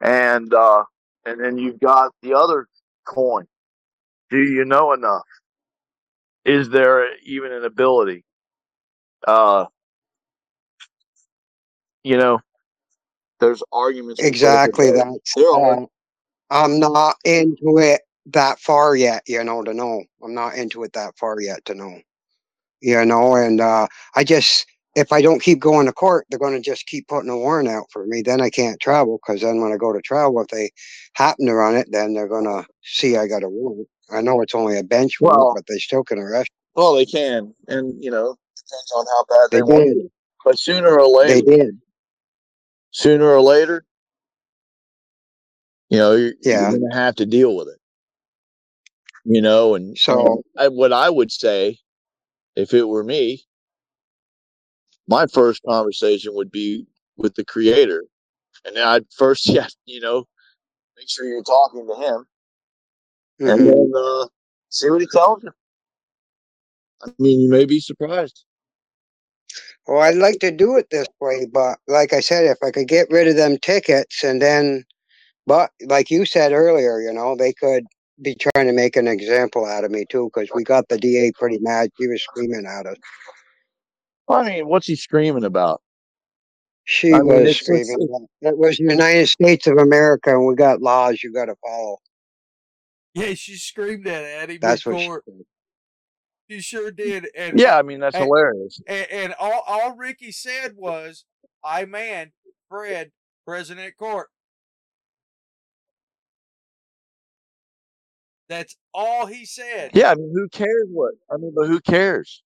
And uh, and then you've got the other coin. Do you know enough? Is there even an ability? Uh, you know, there's arguments. Exactly that. Uh, I'm not into it that far yet, you know, to know. I'm not into it that far yet to know. you know, and uh, I just, if I don't keep going to court, they're going to just keep putting a warrant out for me. Then I can't travel, because then when I go to travel, if they happen to run it, then they're going to see I got a warrant. I know it's only a bench warrant, well, but they still can arrest me. Well, they can. And, you know, depends on how bad they, they want it. But sooner or later. They did. Sooner or later, you know, you're, yeah. you're going to have to deal with it. You know, and so I, what I would say, if it were me, my first conversation would be with the Creator, and then I'd first, yeah, you know, make sure you're talking to Him, mm-hmm. and then uh, see what He tells you. I mean, you may be surprised. Well, I'd like to do it this way, but like I said, if I could get rid of them tickets, and then, but like you said earlier, you know, they could be trying to make an example out of me too, because we got the D A pretty mad. She was screaming at us. I mean, what's he screaming about? She I was mean, screaming. It was the United States of America, and we got laws you got to follow. Yeah, she screamed that at him. That's before. What she, she sure did. And, yeah, I mean, that's and, hilarious. And, and all, all Ricky said was, I man, Fred, president at court. That's all he said. Yeah, I mean, who cares what? I mean, but who cares?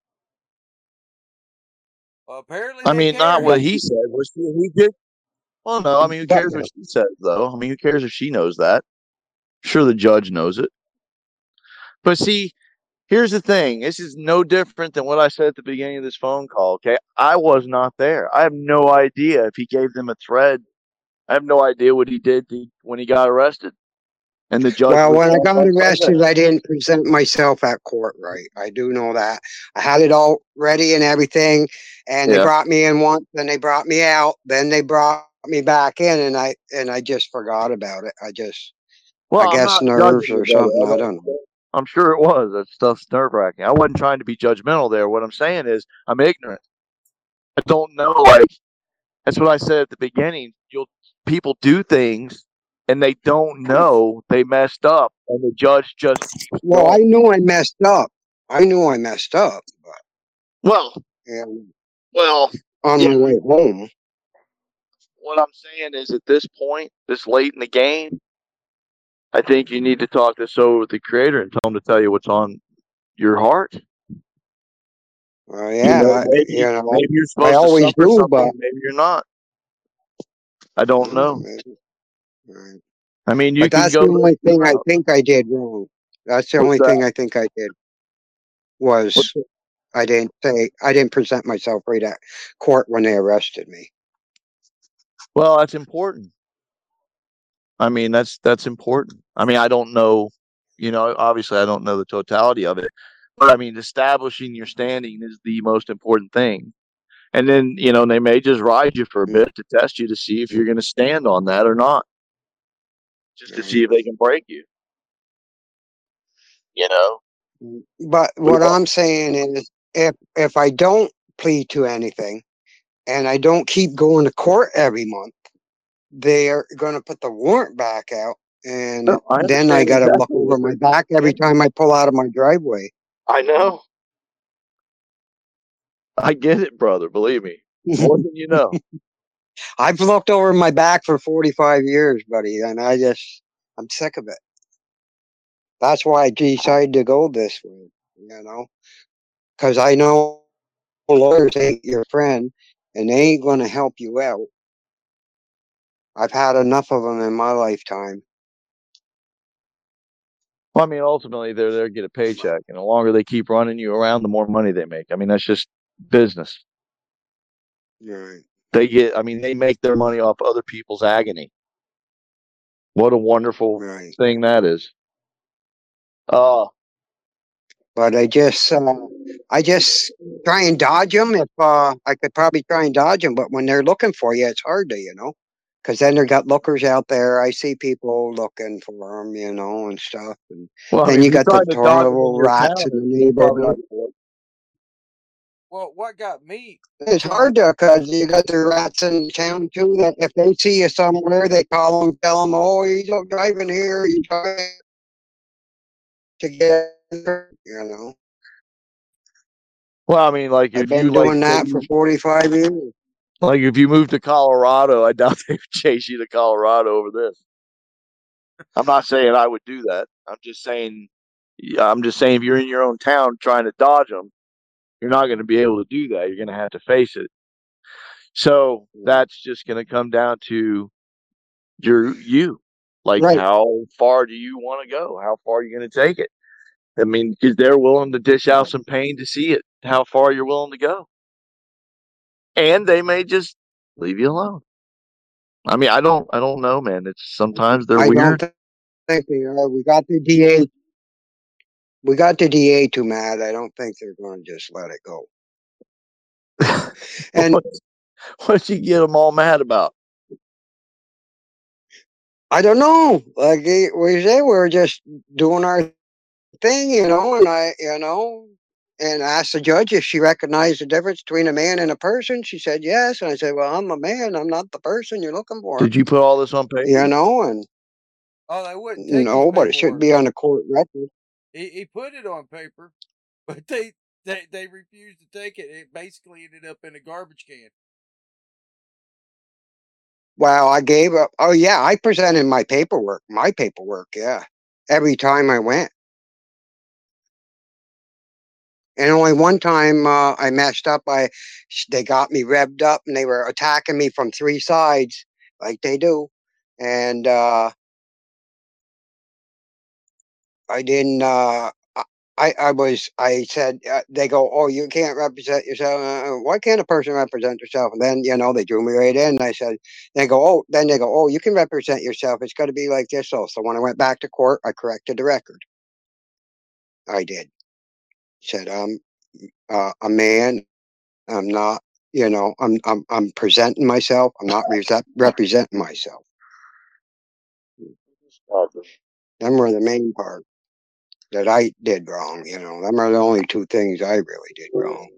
Well, apparently, I mean, cared. Not what he said. Was she, he did? Well, no. I mean, who cares what she says, though? I mean, who cares if she knows that? I'm sure, the judge knows it. But see, here's the thing. This is no different than what I said at the beginning of this phone call. Okay, I was not there. I have no idea if he gave them a thread. I have no idea what he did to, when he got arrested. And the judge. Well, when I got arrested, I didn't present myself at court right. I do know that. I had it all ready and everything, and yeah. they brought me in once, then they brought me out, then they brought me back in, and I and I just forgot about it. I just, well, I guess nerves or something. Though. I don't know. I'm sure it was. That stuff's nerve wracking. I wasn't trying to be judgmental there. What I'm saying is, I'm ignorant. I don't know. Like that's what I said at the beginning. You'll people do things. And they don't know they messed up, and the judge just. Well, I knew I messed up. I knew I messed up. But, well, and well, on yeah. my way home. What I'm saying is, at this point, this late in the game, I think you need to talk this over with the Creator and tell him to tell you what's on your heart. Well, yeah, you know, maybe, you know, maybe you're supposed I always to do, but maybe you're not. I don't know. Maybe. Right. I mean, you but can that's go the only thing I think I did wrong. That's the What's only that? thing I think I did was I didn't say I didn't present myself right at court when they arrested me. Well, that's important. I mean, that's that's important. I mean, I don't know, you know, obviously I don't know the totality of it, but I mean, establishing your standing is the most important thing. And then, you know, they may just ride you for a bit to test you to see if you're going to stand on that or not. Just to see if they can break you, you know. But what I'm saying is, if if I don't plead to anything, and I don't keep going to court every month, they're going to put the warrant back out, and no, I then I got to look over my back every time I pull out of my driveway. I know. I get it, brother. Believe me. More than you know. I've looked over my back for forty-five years, buddy, and I just, I'm sick of it. That's why I decided to go this way, you know, because I know lawyers ain't your friend, and they ain't going to help you out. I've had enough of them in my lifetime. Well, I mean, ultimately, they're there to get a paycheck, and the longer they keep running you around, the more money they make. I mean, that's just business. Right. They get, I mean, they make their money off other people's agony. What a wonderful right. thing that is. Uh, but I just, uh, I just try and dodge them. If uh, I could probably try and dodge them, but when they're looking for you, it's hard to, you know, because then they've got lookers out there. I see people looking for them, you know, and stuff. And well, then I mean, you got the terrible rats in the neighborhood. Well, what got me? It's hard to, because you got the rats in town, too, that if they see you somewhere, they call them, tell them, oh, you don't drive in here, you try to get, you know. Well, I mean, like I've if been you doing like, that for forty-five years. Like if you move to Colorado, I doubt they would chase you to Colorado over this. I'm not saying I would do that. I'm just saying, I'm just saying, if you're in your own town trying to dodge them, you're not going to be able to do that. You're going to have to face it. So that's just going to come down to your you. Like, right. How far do you want to go? How far are you going to take it? I mean, because they're willing to dish out some pain to see it, how far you're willing to go. And they may just leave you alone. I mean, I don't, I don't know, man. It's sometimes they're I weird. Don't think they are. We got the D A. We got the D A too mad. I don't think they're going to just let it go. And what, what'd you get them all mad about? I don't know. Like we say, we're just doing our thing, you know. And I, you know, and I asked the judge if she recognized the difference between a man and a person. She said yes, and I said, "Well, I'm a man. I'm not the person you're looking for." Did you put all this on paper? You know, and oh, they wouldn't. No, but it should be on the court record. He, he put it on paper, but they, they they refused to take it. It basically ended up in a garbage can. Wow, I gave up. Oh, yeah, I presented my paperwork, my paperwork, yeah, every time I went. And only one time uh, I messed up. I, they got me revved up, and they were attacking me from three sides, like they do. And uh I didn't, uh, I, I was, I said, uh, they go, oh, you can't represent yourself. Uh, why can't a person represent yourself? And then, you know, they drew me right in. And I said, they go, oh, then they go, oh, you can represent yourself. It's got to be like this. So when I went back to court, I corrected the record. I did. Said, I'm uh, a man. I'm not, you know, I'm, I'm, I'm presenting myself. I'm not re- representing myself. Them were the main part. That I did wrong, you know. Them are the only two things I really did wrong.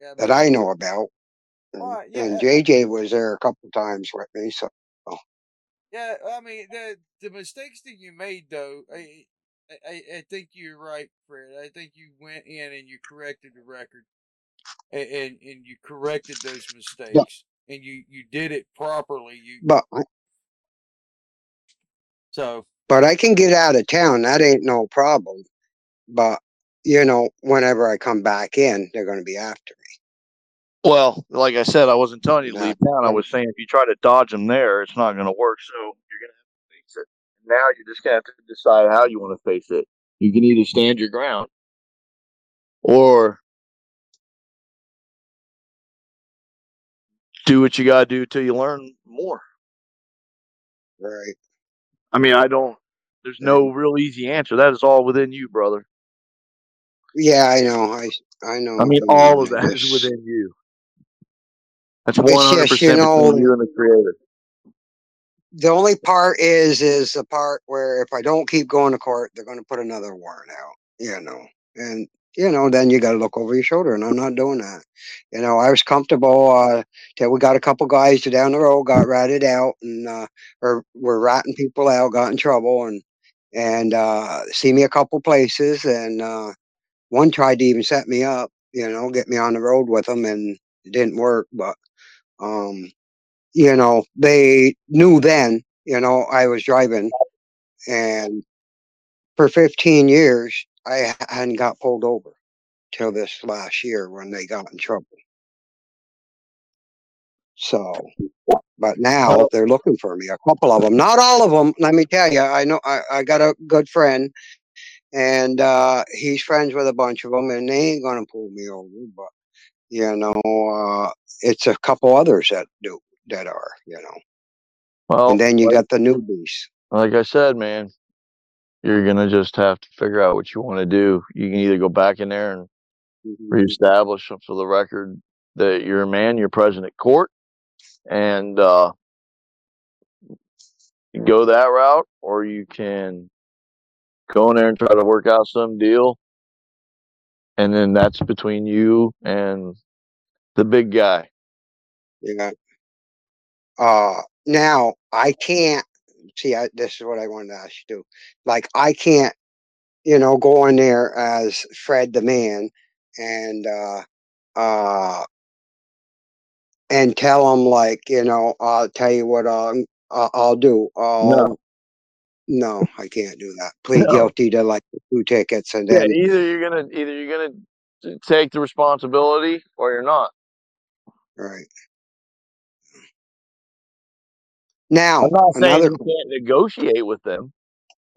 Yeah, that I know about. And, well, yeah. And J J was there a couple times with me, so. Yeah, I mean, the the mistakes that you made, though, I, I, I think you're right, Fred. I think you went in and you corrected the record. And, and, and you corrected those mistakes. Yeah. And you, you did it properly. You but So. But I can get out of town. That ain't no problem. But, you know, whenever I come back in, they're going to be after me. Well, like I said, I wasn't telling you to leave town. I was saying if you try to dodge them there, it's not going to work. So you're going to have to face it. Now you're just going to have to decide how you want to face it. You can either stand your ground or do what you got to do till you learn more. Right. I mean, I don't, there's no real easy answer. That is all within you, brother. Yeah, I know. I I know. I mean, all of that is within you. That's one hundred percent just, you know, between you and the Creator. The only part is, is the part where if I don't keep going to court, they're going to put another warrant out, you know. And, you know, then you got to look over your shoulder, and I'm not doing that. You know, I was comfortable uh, that we got a couple guys down the road, got ratted out, and uh, or were ratting people out, got in trouble, and and uh, see me a couple places, and uh, one tried to even set me up, you know, get me on the road with them, and it didn't work. But um, you know, they knew then. You know, I was driving, and for fifteen years. I hadn't got pulled over till this last year when they got in trouble. So, but now they're looking for me. A couple of them, not all of them. Let me tell you, I know I, I got a good friend, and uh, he's friends with a bunch of them, and they ain't gonna pull me over. But you know, uh, it's a couple others that do that are, you know. Well, and then you like, got the newbies. Like I said, man. You're going to just have to figure out what you want to do. You can either go back in there and mm-hmm. reestablish for the record that you're a man, you're present at court, and uh, go that route, or you can go in there and try to work out some deal, and then that's between you and the big guy. Yeah. Uh, now, I can't. See, I, this is what I wanted to ask you to do. Like, I can't you know, go in there as Fred the Man and uh, uh, and tell him, like, you know, I'll tell you what I'll, I'll do. I'll, no. no, I can't do that. Plead no. guilty to like two tickets, and then yeah, either you're gonna either you're gonna take the responsibility or you're not. Right. Now, I'm not saying another, you can't negotiate with them.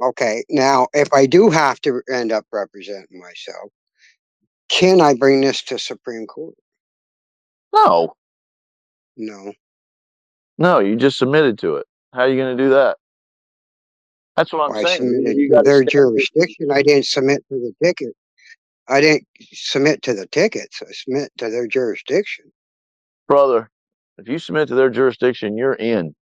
Okay. Now, if I do have to end up representing myself, can I bring this to Supreme Court? No. No. No, you just submitted to it. How are you going to do that? That's what I'm well, saying. I submitted you to their jurisdiction. It. I didn't submit to the ticket. I didn't submit to the tickets. I submit to their jurisdiction. Brother, if you submit to their jurisdiction, you're in.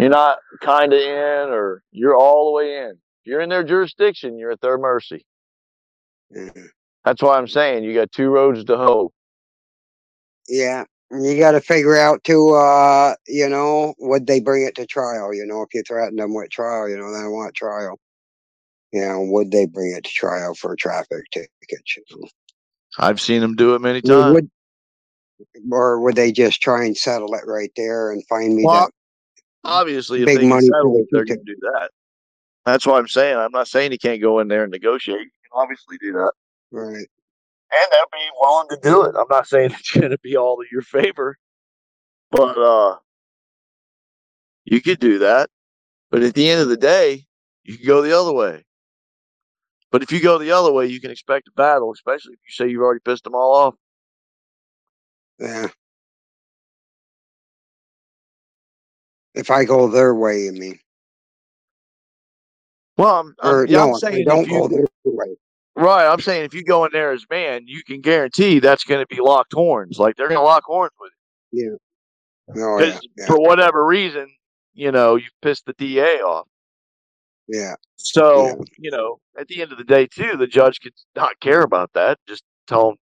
You're not kind of in, or you're all the way in. If you're in their jurisdiction, you're at their mercy. Mm-hmm. That's why I'm saying you got two roads to hoe. Yeah. You got to figure out, too, uh, you know, would they bring it to trial? You know, if you threaten them with trial, you know, they want trial. You know, would they bring it to trial for traffic tickets? You know? I've seen them do it many times. Would, or would they just try and settle it right there and find me well, that? Obviously, if they money settle it, they're going to do that. That's what I'm saying. I'm not saying he can't go in there and negotiate. You can obviously do that. Right. And they'll be willing to do it. I'm not saying it's going to be all to your favor. But uh, you could do that. But at the end of the day, you can go the other way. But if you go the other way, you can expect a battle, especially if you say you've already pissed them all off. Yeah. If I go their way, you mean? Well, I'm, I'm, or, yeah, no, I'm saying don't if you, go their way. Right, I'm saying if you go in there as man, you can guarantee that's going to be locked horns. Like they're going to lock horns with you. Yeah. Oh, yeah, yeah. For whatever reason, you know, you've pissed the D A off. Yeah. So yeah. you know, at the end of the day, too, the judge could not care about that. Just tell them,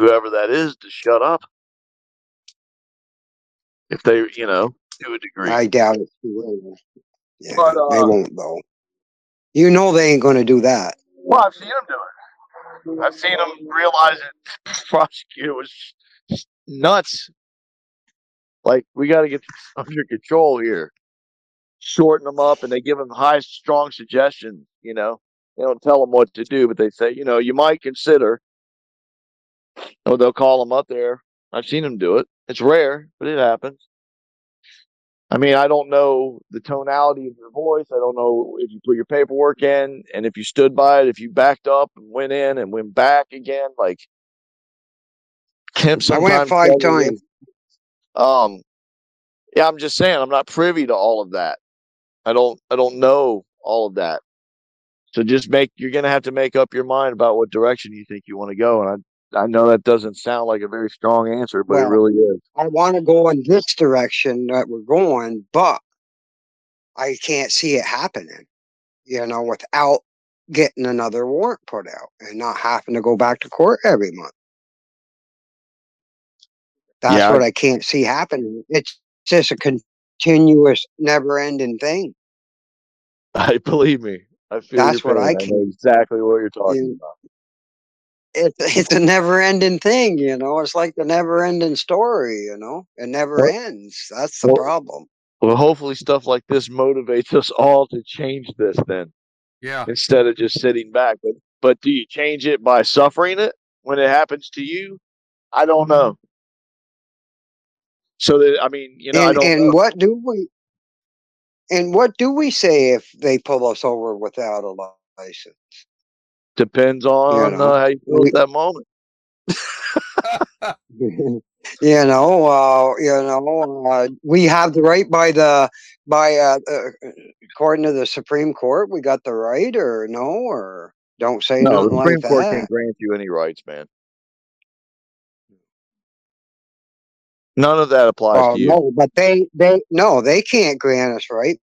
whoever that is, to shut up. If they, you know. To a degree. I doubt it. Yeah, but, uh, they won't, though. You know they ain't going to do that. Well, I've seen them do it. I've seen them realize that the prosecutor was nuts. Like, we got to get this under control here. Shorten them up, and they give them high, strong suggestions, you know. They don't tell them what to do, but they say, you know, you might consider. Oh, they'll call them up there. I've seen them do it. It's rare, but it happens. I mean, I don't know the tonality of your voice. I don't know if you put your paperwork in and if you stood by it, if you backed up and went in and went back again. Like, Kemp sometimes. I went five times. Um, yeah, I'm just saying, I'm not privy to all of that. I don't, I don't know all of that. So just make, you're going to have to make up your mind about what direction you think you want to go. And I, I know that doesn't sound like a very strong answer, but well, it really is. I want to go in this direction that we're going, but I can't see it happening, you know, without getting another warrant put out and not having to go back to court every month. That's yeah. what I can't see happening. It's just a continuous, never-ending thing. I believe me. I feel That's what I can. I know exactly what you're talking you, about. It, it's a never-ending thing, you know. It's like the never-ending story, you know. It never well, ends. That's the well, problem. Well, hopefully stuff like this motivates us all to change this then. Yeah. Instead of just sitting back. But, but do you change it by suffering it when it happens to you? I don't know. So, that I mean, you know, and, I don't and know. What do we, and what do we say if they pull us over without a license? Depends on you know, uh, how you feel we, at that moment. you know, uh, you know, uh, we have the right by the by. Uh, uh, according to the Supreme Court, we got the right, or no, or don't say no, nothing like that. The Supreme Court can't grant you any rights, man. None of that applies uh, to you. No, but they, they no, they can't grant us right.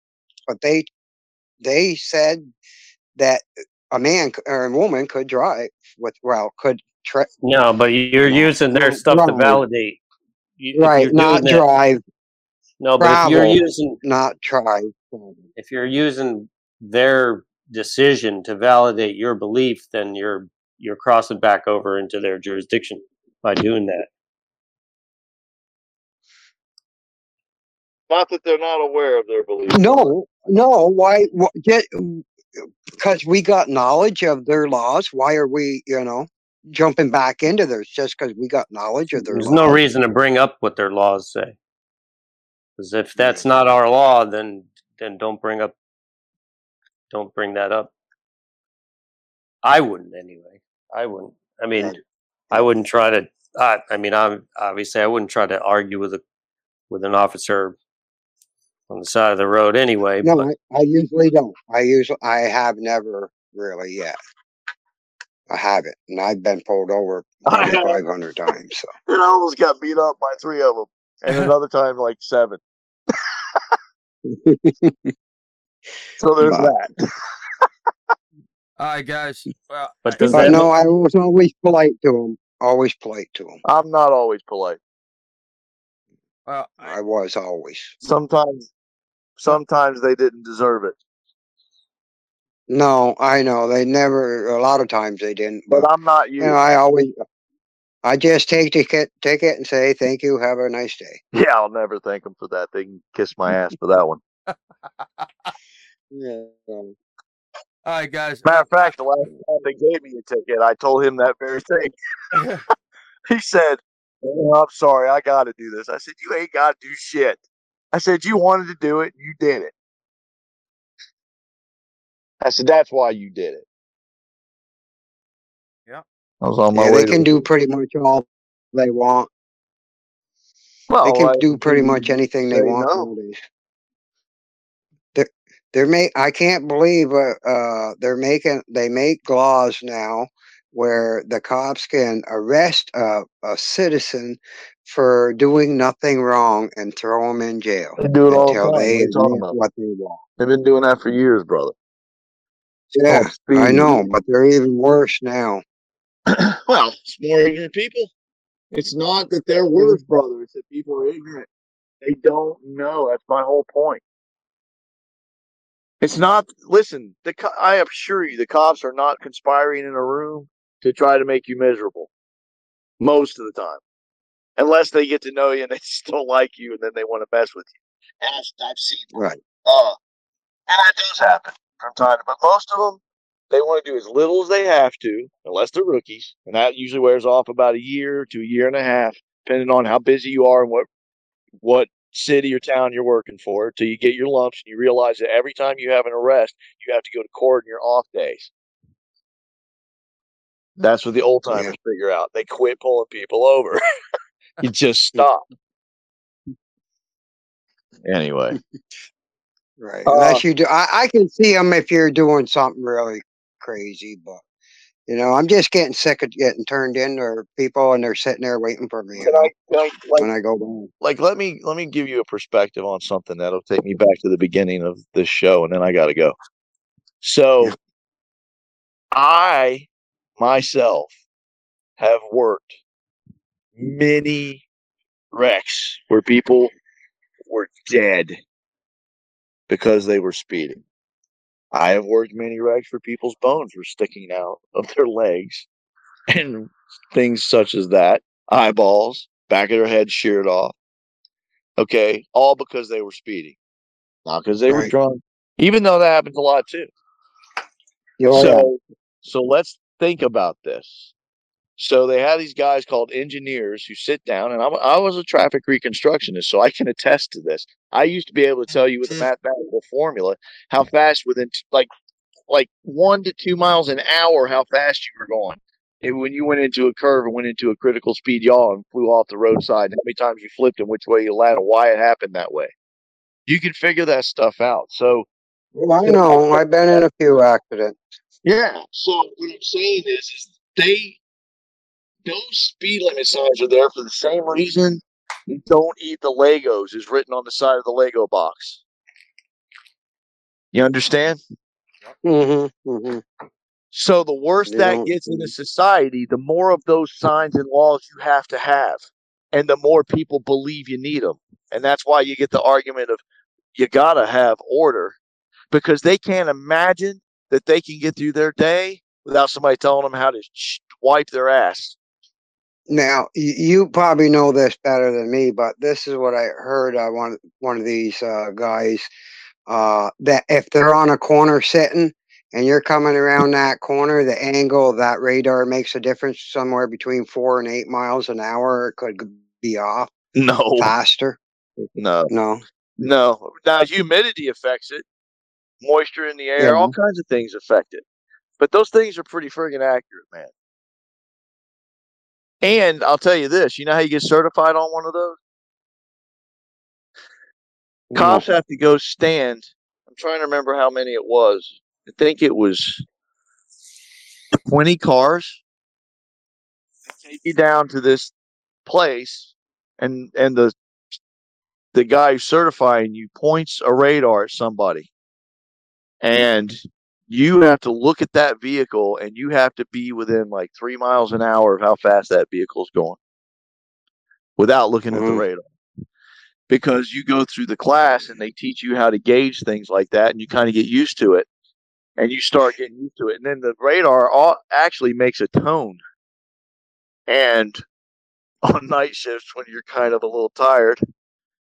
But they they said that. A man or a woman could drive with, well, could. Tra- no, but you're using their stuff right. to validate. You, right, not drive. That, no, but travel, if you're using. Not drive. If you're using their decision to validate your belief, then you're you're crossing back over into their jurisdiction by doing that. Not that they're not aware of their belief. No, no. Why? Why get, because we got knowledge of their laws. Why are we, you know, jumping back into theirs just because we got knowledge of their There's laws? There's no reason to bring up what their laws say. Because if that's not our law, then then don't bring up, don't bring that up. I wouldn't anyway. I wouldn't. I mean, yeah. I wouldn't try to. I, I mean, I obviously I wouldn't try to argue with a with an officer on the side of the road anyway. No, but I, I usually don't. I usually, I have never really yet. I haven't. And I've been pulled over five hundred times. So. And I almost got beat up by three of them. And another time, like seven. So there's but, that. All right, guys. Well, but does but that no, look- I was always polite to them. Always polite to them. I'm not always polite. Well, I, I was always. Sometimes, sometimes they didn't deserve it. No, I know they never. A lot of times they didn't. But, but I'm not you. You know, I always. I just take it, take it, and say thank you. Have a nice day. Yeah, I'll never thank them for that. They can kiss my ass for that one. Yeah. All right, guys. Matter of fact, the last time they gave me a ticket, I told him that very thing. He said, oh, I'm sorry, I got to do this. I said, you ain't got to do shit. I said, you wanted to do it, and you did it. I said, that's why you did it. Yeah. I was on my yeah, way. They can do pretty much all they want. Well, they can I, do pretty much anything they want. They're, they're make, I can't believe uh, uh, they're making, they make laws now where the cops can arrest a, a citizen for doing nothing wrong and throw them in jail they do it all until the time. They admit what they want. They've been doing that for years, brother. Yeah, I know, but they're even worse now. Well, it's more ignorant people. It's not that they're worse, brother. It's that people are ignorant. They don't know. That's my whole point. It's not. Listen, the co- I assure you, the cops are not conspiring in a room to try to make you miserable most of the time, unless they get to know you and they still like you, and then they want to mess with you. And I've, I've seen right. Uh, and that does happen from time to time. But most of them, they want to do as little as they have to, unless they're rookies, and that usually wears off about a year to a year and a half, depending on how busy you are and what what city or town you're working for, until you get your lumps and you realize that every time you have an arrest, you have to go to court in your off days. That's what the old timers yeah. figure out. They quit pulling people over. You just stop. Anyway. Right. Unless uh, you do, I, I can see them if you're doing something really crazy, but you know, I'm just getting sick of getting turned in or people and they're sitting there waiting for me you know, I, like, when I go home. Like, let me let me give you a perspective on something that'll take me back to the beginning of this show, and then I got to go. So yeah. I, myself, have worked many wrecks where people were dead because they were speeding. I have worked many wrecks where people's bones were sticking out of their legs and things such as that. Eyeballs, back of their head sheared off. Okay, all because they were speeding. Not because they right. were drunk. Even though that happens a lot too. Yeah. So, so let's think about this. So they have these guys called engineers who sit down, and I, I was a traffic reconstructionist, so I can attest to this. I used to be able to tell you with a mathematical formula how fast within t- like like one to two miles an hour how fast you were going. And when you went into a curve and went into a critical speed yaw and flew off the roadside, how many times you flipped and which way you landed, why it happened that way. You can figure that stuff out. So well, I know. I've been in a few accidents. Yeah. So what I'm saying is, is they those speed limit signs are there for the same reason. Don't eat the Legos is written on the side of the Lego box. You understand? Mm-hmm, mm-hmm. So the worse yeah. that gets into society, the more of those signs and laws you have to have. And the more people believe you need them. And that's why you get the argument of you got to have order. Because they can't imagine that they can get through their day without somebody telling them how to wipe their ass. Now, you probably know this better than me, but this is what I heard on one, one of these uh, guys, uh, that if they're on a corner sitting and you're coming around that corner, the angle of that radar makes a difference somewhere between four and eight miles an hour. It could be off. No. Faster. No. No. No. Now, humidity affects it. Moisture in the air, yeah. All kinds of things affect it. But those things are pretty friggin' accurate, man. And I'll tell you this, you know how you get certified on one of those? Cops have to go stand. I'm trying to remember how many it was. I think it was twenty cars. They take you down to this place, and and the the guy certifying you points a radar at somebody. And you have to look at that vehicle, and you have to be within like three miles an hour of how fast that vehicle's going without looking mm-hmm. at the radar. Because you go through the class, and they teach you how to gauge things like that, and you kind of get used to it, and you start getting used to it. And then the radar all actually makes a tone. And on night shifts, when you're kind of a little tired,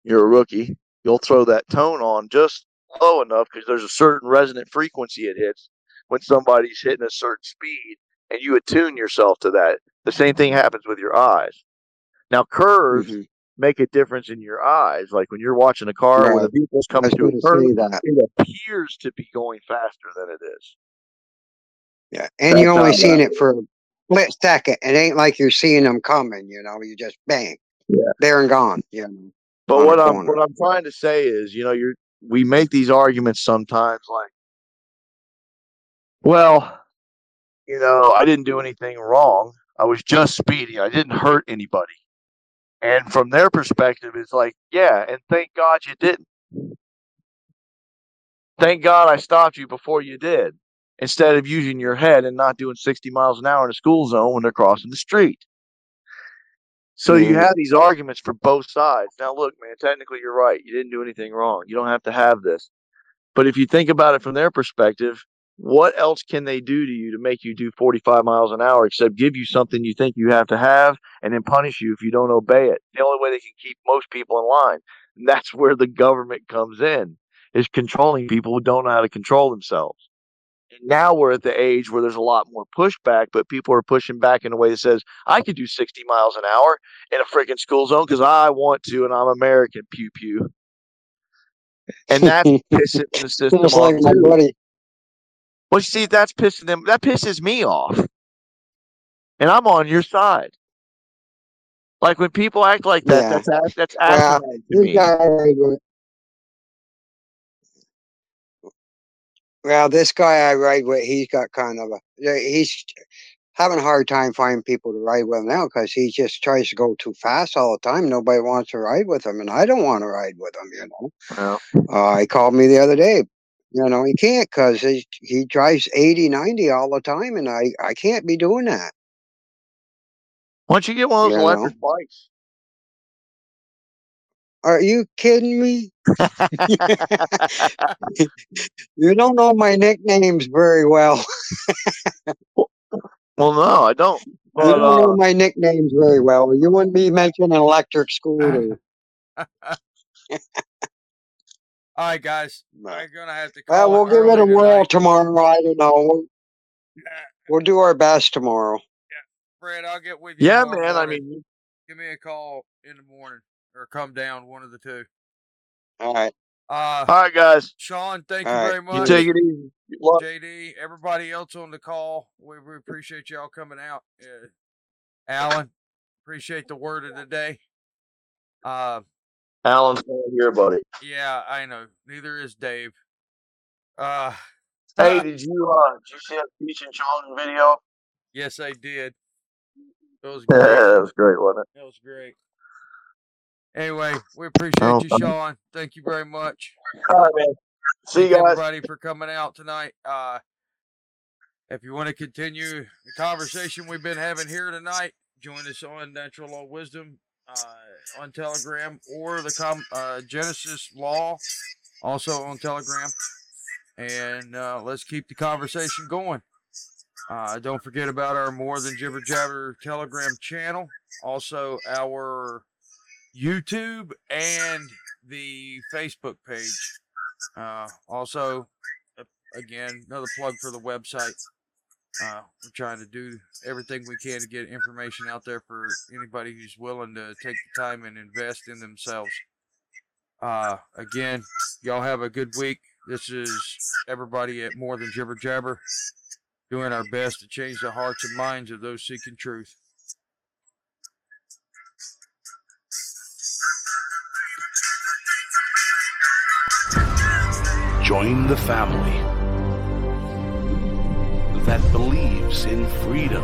you're a rookie, you'll throw that tone on just low enough, because there's a certain resonant frequency it hits when somebody's hitting a certain speed, and you attune yourself to that. The same thing happens with your eyes. Now, curves mm-hmm. make a difference in your eyes. Like when you're watching a car, yeah, when the vehicle's coming through a curve, that. It appears to be going faster than it is. Yeah, and That's you only seeing it for a split second. It ain't like you're seeing them coming. You know, you just bang, yeah. there and gone. Yeah. But what I'm what I'm trying to say is, you know, you're. We make these arguments sometimes like, well, you know, I didn't do anything wrong. I was just speeding. I didn't hurt anybody. And from their perspective, it's like, yeah, and thank God you didn't. Thank God I stopped you before you did, instead of using your head and not doing sixty miles an hour in a school zone when they're crossing the street. So you have these arguments for both sides. Now, look, man, technically you're right. You didn't do anything wrong. You don't have to have this. But if you think about it from their perspective, what else can they do to you to make you do forty-five miles an hour except give you something you think you have to have and then punish you if you don't obey it? The only way they can keep most people in line. And that's where the government comes in, is controlling people who don't know how to control themselves. Now we're at the age where there's a lot more pushback, but people are pushing back in a way that says, I could do sixty miles an hour in a freaking school zone because I want to, and I'm American, pew pew. And that's pissing the system off. Like my buddy. Well, see, that's pissing them. That pisses me off. And I'm on your side. Like when people act like that, yeah. that's that's, that's yeah. asinine to me. Got Well, this guy I ride with, he's got kind of a, he's having a hard time finding people to ride with now because he just tries to go too fast all the time. Nobody wants to ride with him, and I don't want to ride with him, you know. Well. Uh, he called me the other day. You know, he can't because he, he drives eighty, ninety all the time, and I, I can't be doing that. Why don't you get one of those you electric know? bikes? Are you kidding me? You don't know my nicknames very well. well, no, I don't. But, you don't uh, know my nicknames very well. You wouldn't be making an electric scooter. All right, guys. I'm going to have to call well, we'll give it a whirl tomorrow. I don't know. We'll, we'll do our best tomorrow. Yeah, Fred, I'll get with you. Yeah, man. Morning. I mean, give me a call in the morning. Or come down, one of the two. All right. Uh, All right, guys. Sean, thank All you right. very much. You take it easy. J D, everybody else on the call, we, we appreciate y'all coming out. Uh, Alan, appreciate the word of the day. Uh, Alan's not here, buddy. Yeah, I know. Neither is Dave. Uh, hey, uh, did you uh, did you see that Peach and Sean video? Yes, I did. It was great. Yeah, that was great, wasn't it? That was great. Anyway, we appreciate oh, you, Sean. Thank you very much. All right, man. See you guys. Thank everybody for coming out tonight. Uh, if you want to continue the conversation we've been having here tonight, join us on Natural Law Wisdom uh, on Telegram or the com- uh, Genesis Law, also on Telegram. and uh, let's keep the conversation going. Uh, don't forget about our More Than Jibber Jabber Telegram channel, also our YouTube and the Facebook page. Uh, also, again, another plug for the website. Uh, we're trying to do everything we can to get information out there for anybody who's willing to take the time and invest in themselves. Uh, again, y'all have a good week. This is everybody at More Than Jibber Jabber, doing our best to change the hearts and minds of those seeking truth. Join the family that believes in freedom.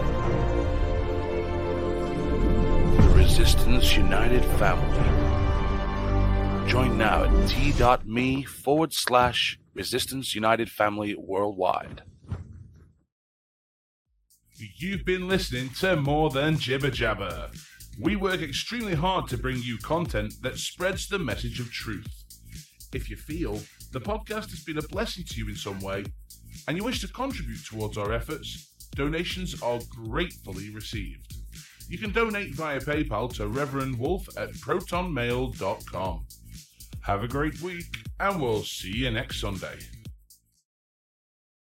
The Resistance United Family. Join now at t.me forward slash Resistance United Family Worldwide. You've been listening to More Than Jibber Jabber. We work extremely hard to bring you content that spreads the message of truth. If you feel the podcast has been a blessing to you in some way, and you wish to contribute towards our efforts, donations are gratefully received. You can donate via PayPal to reverend wolf at proton mail dot com. Have a great week, and we'll see you next Sunday.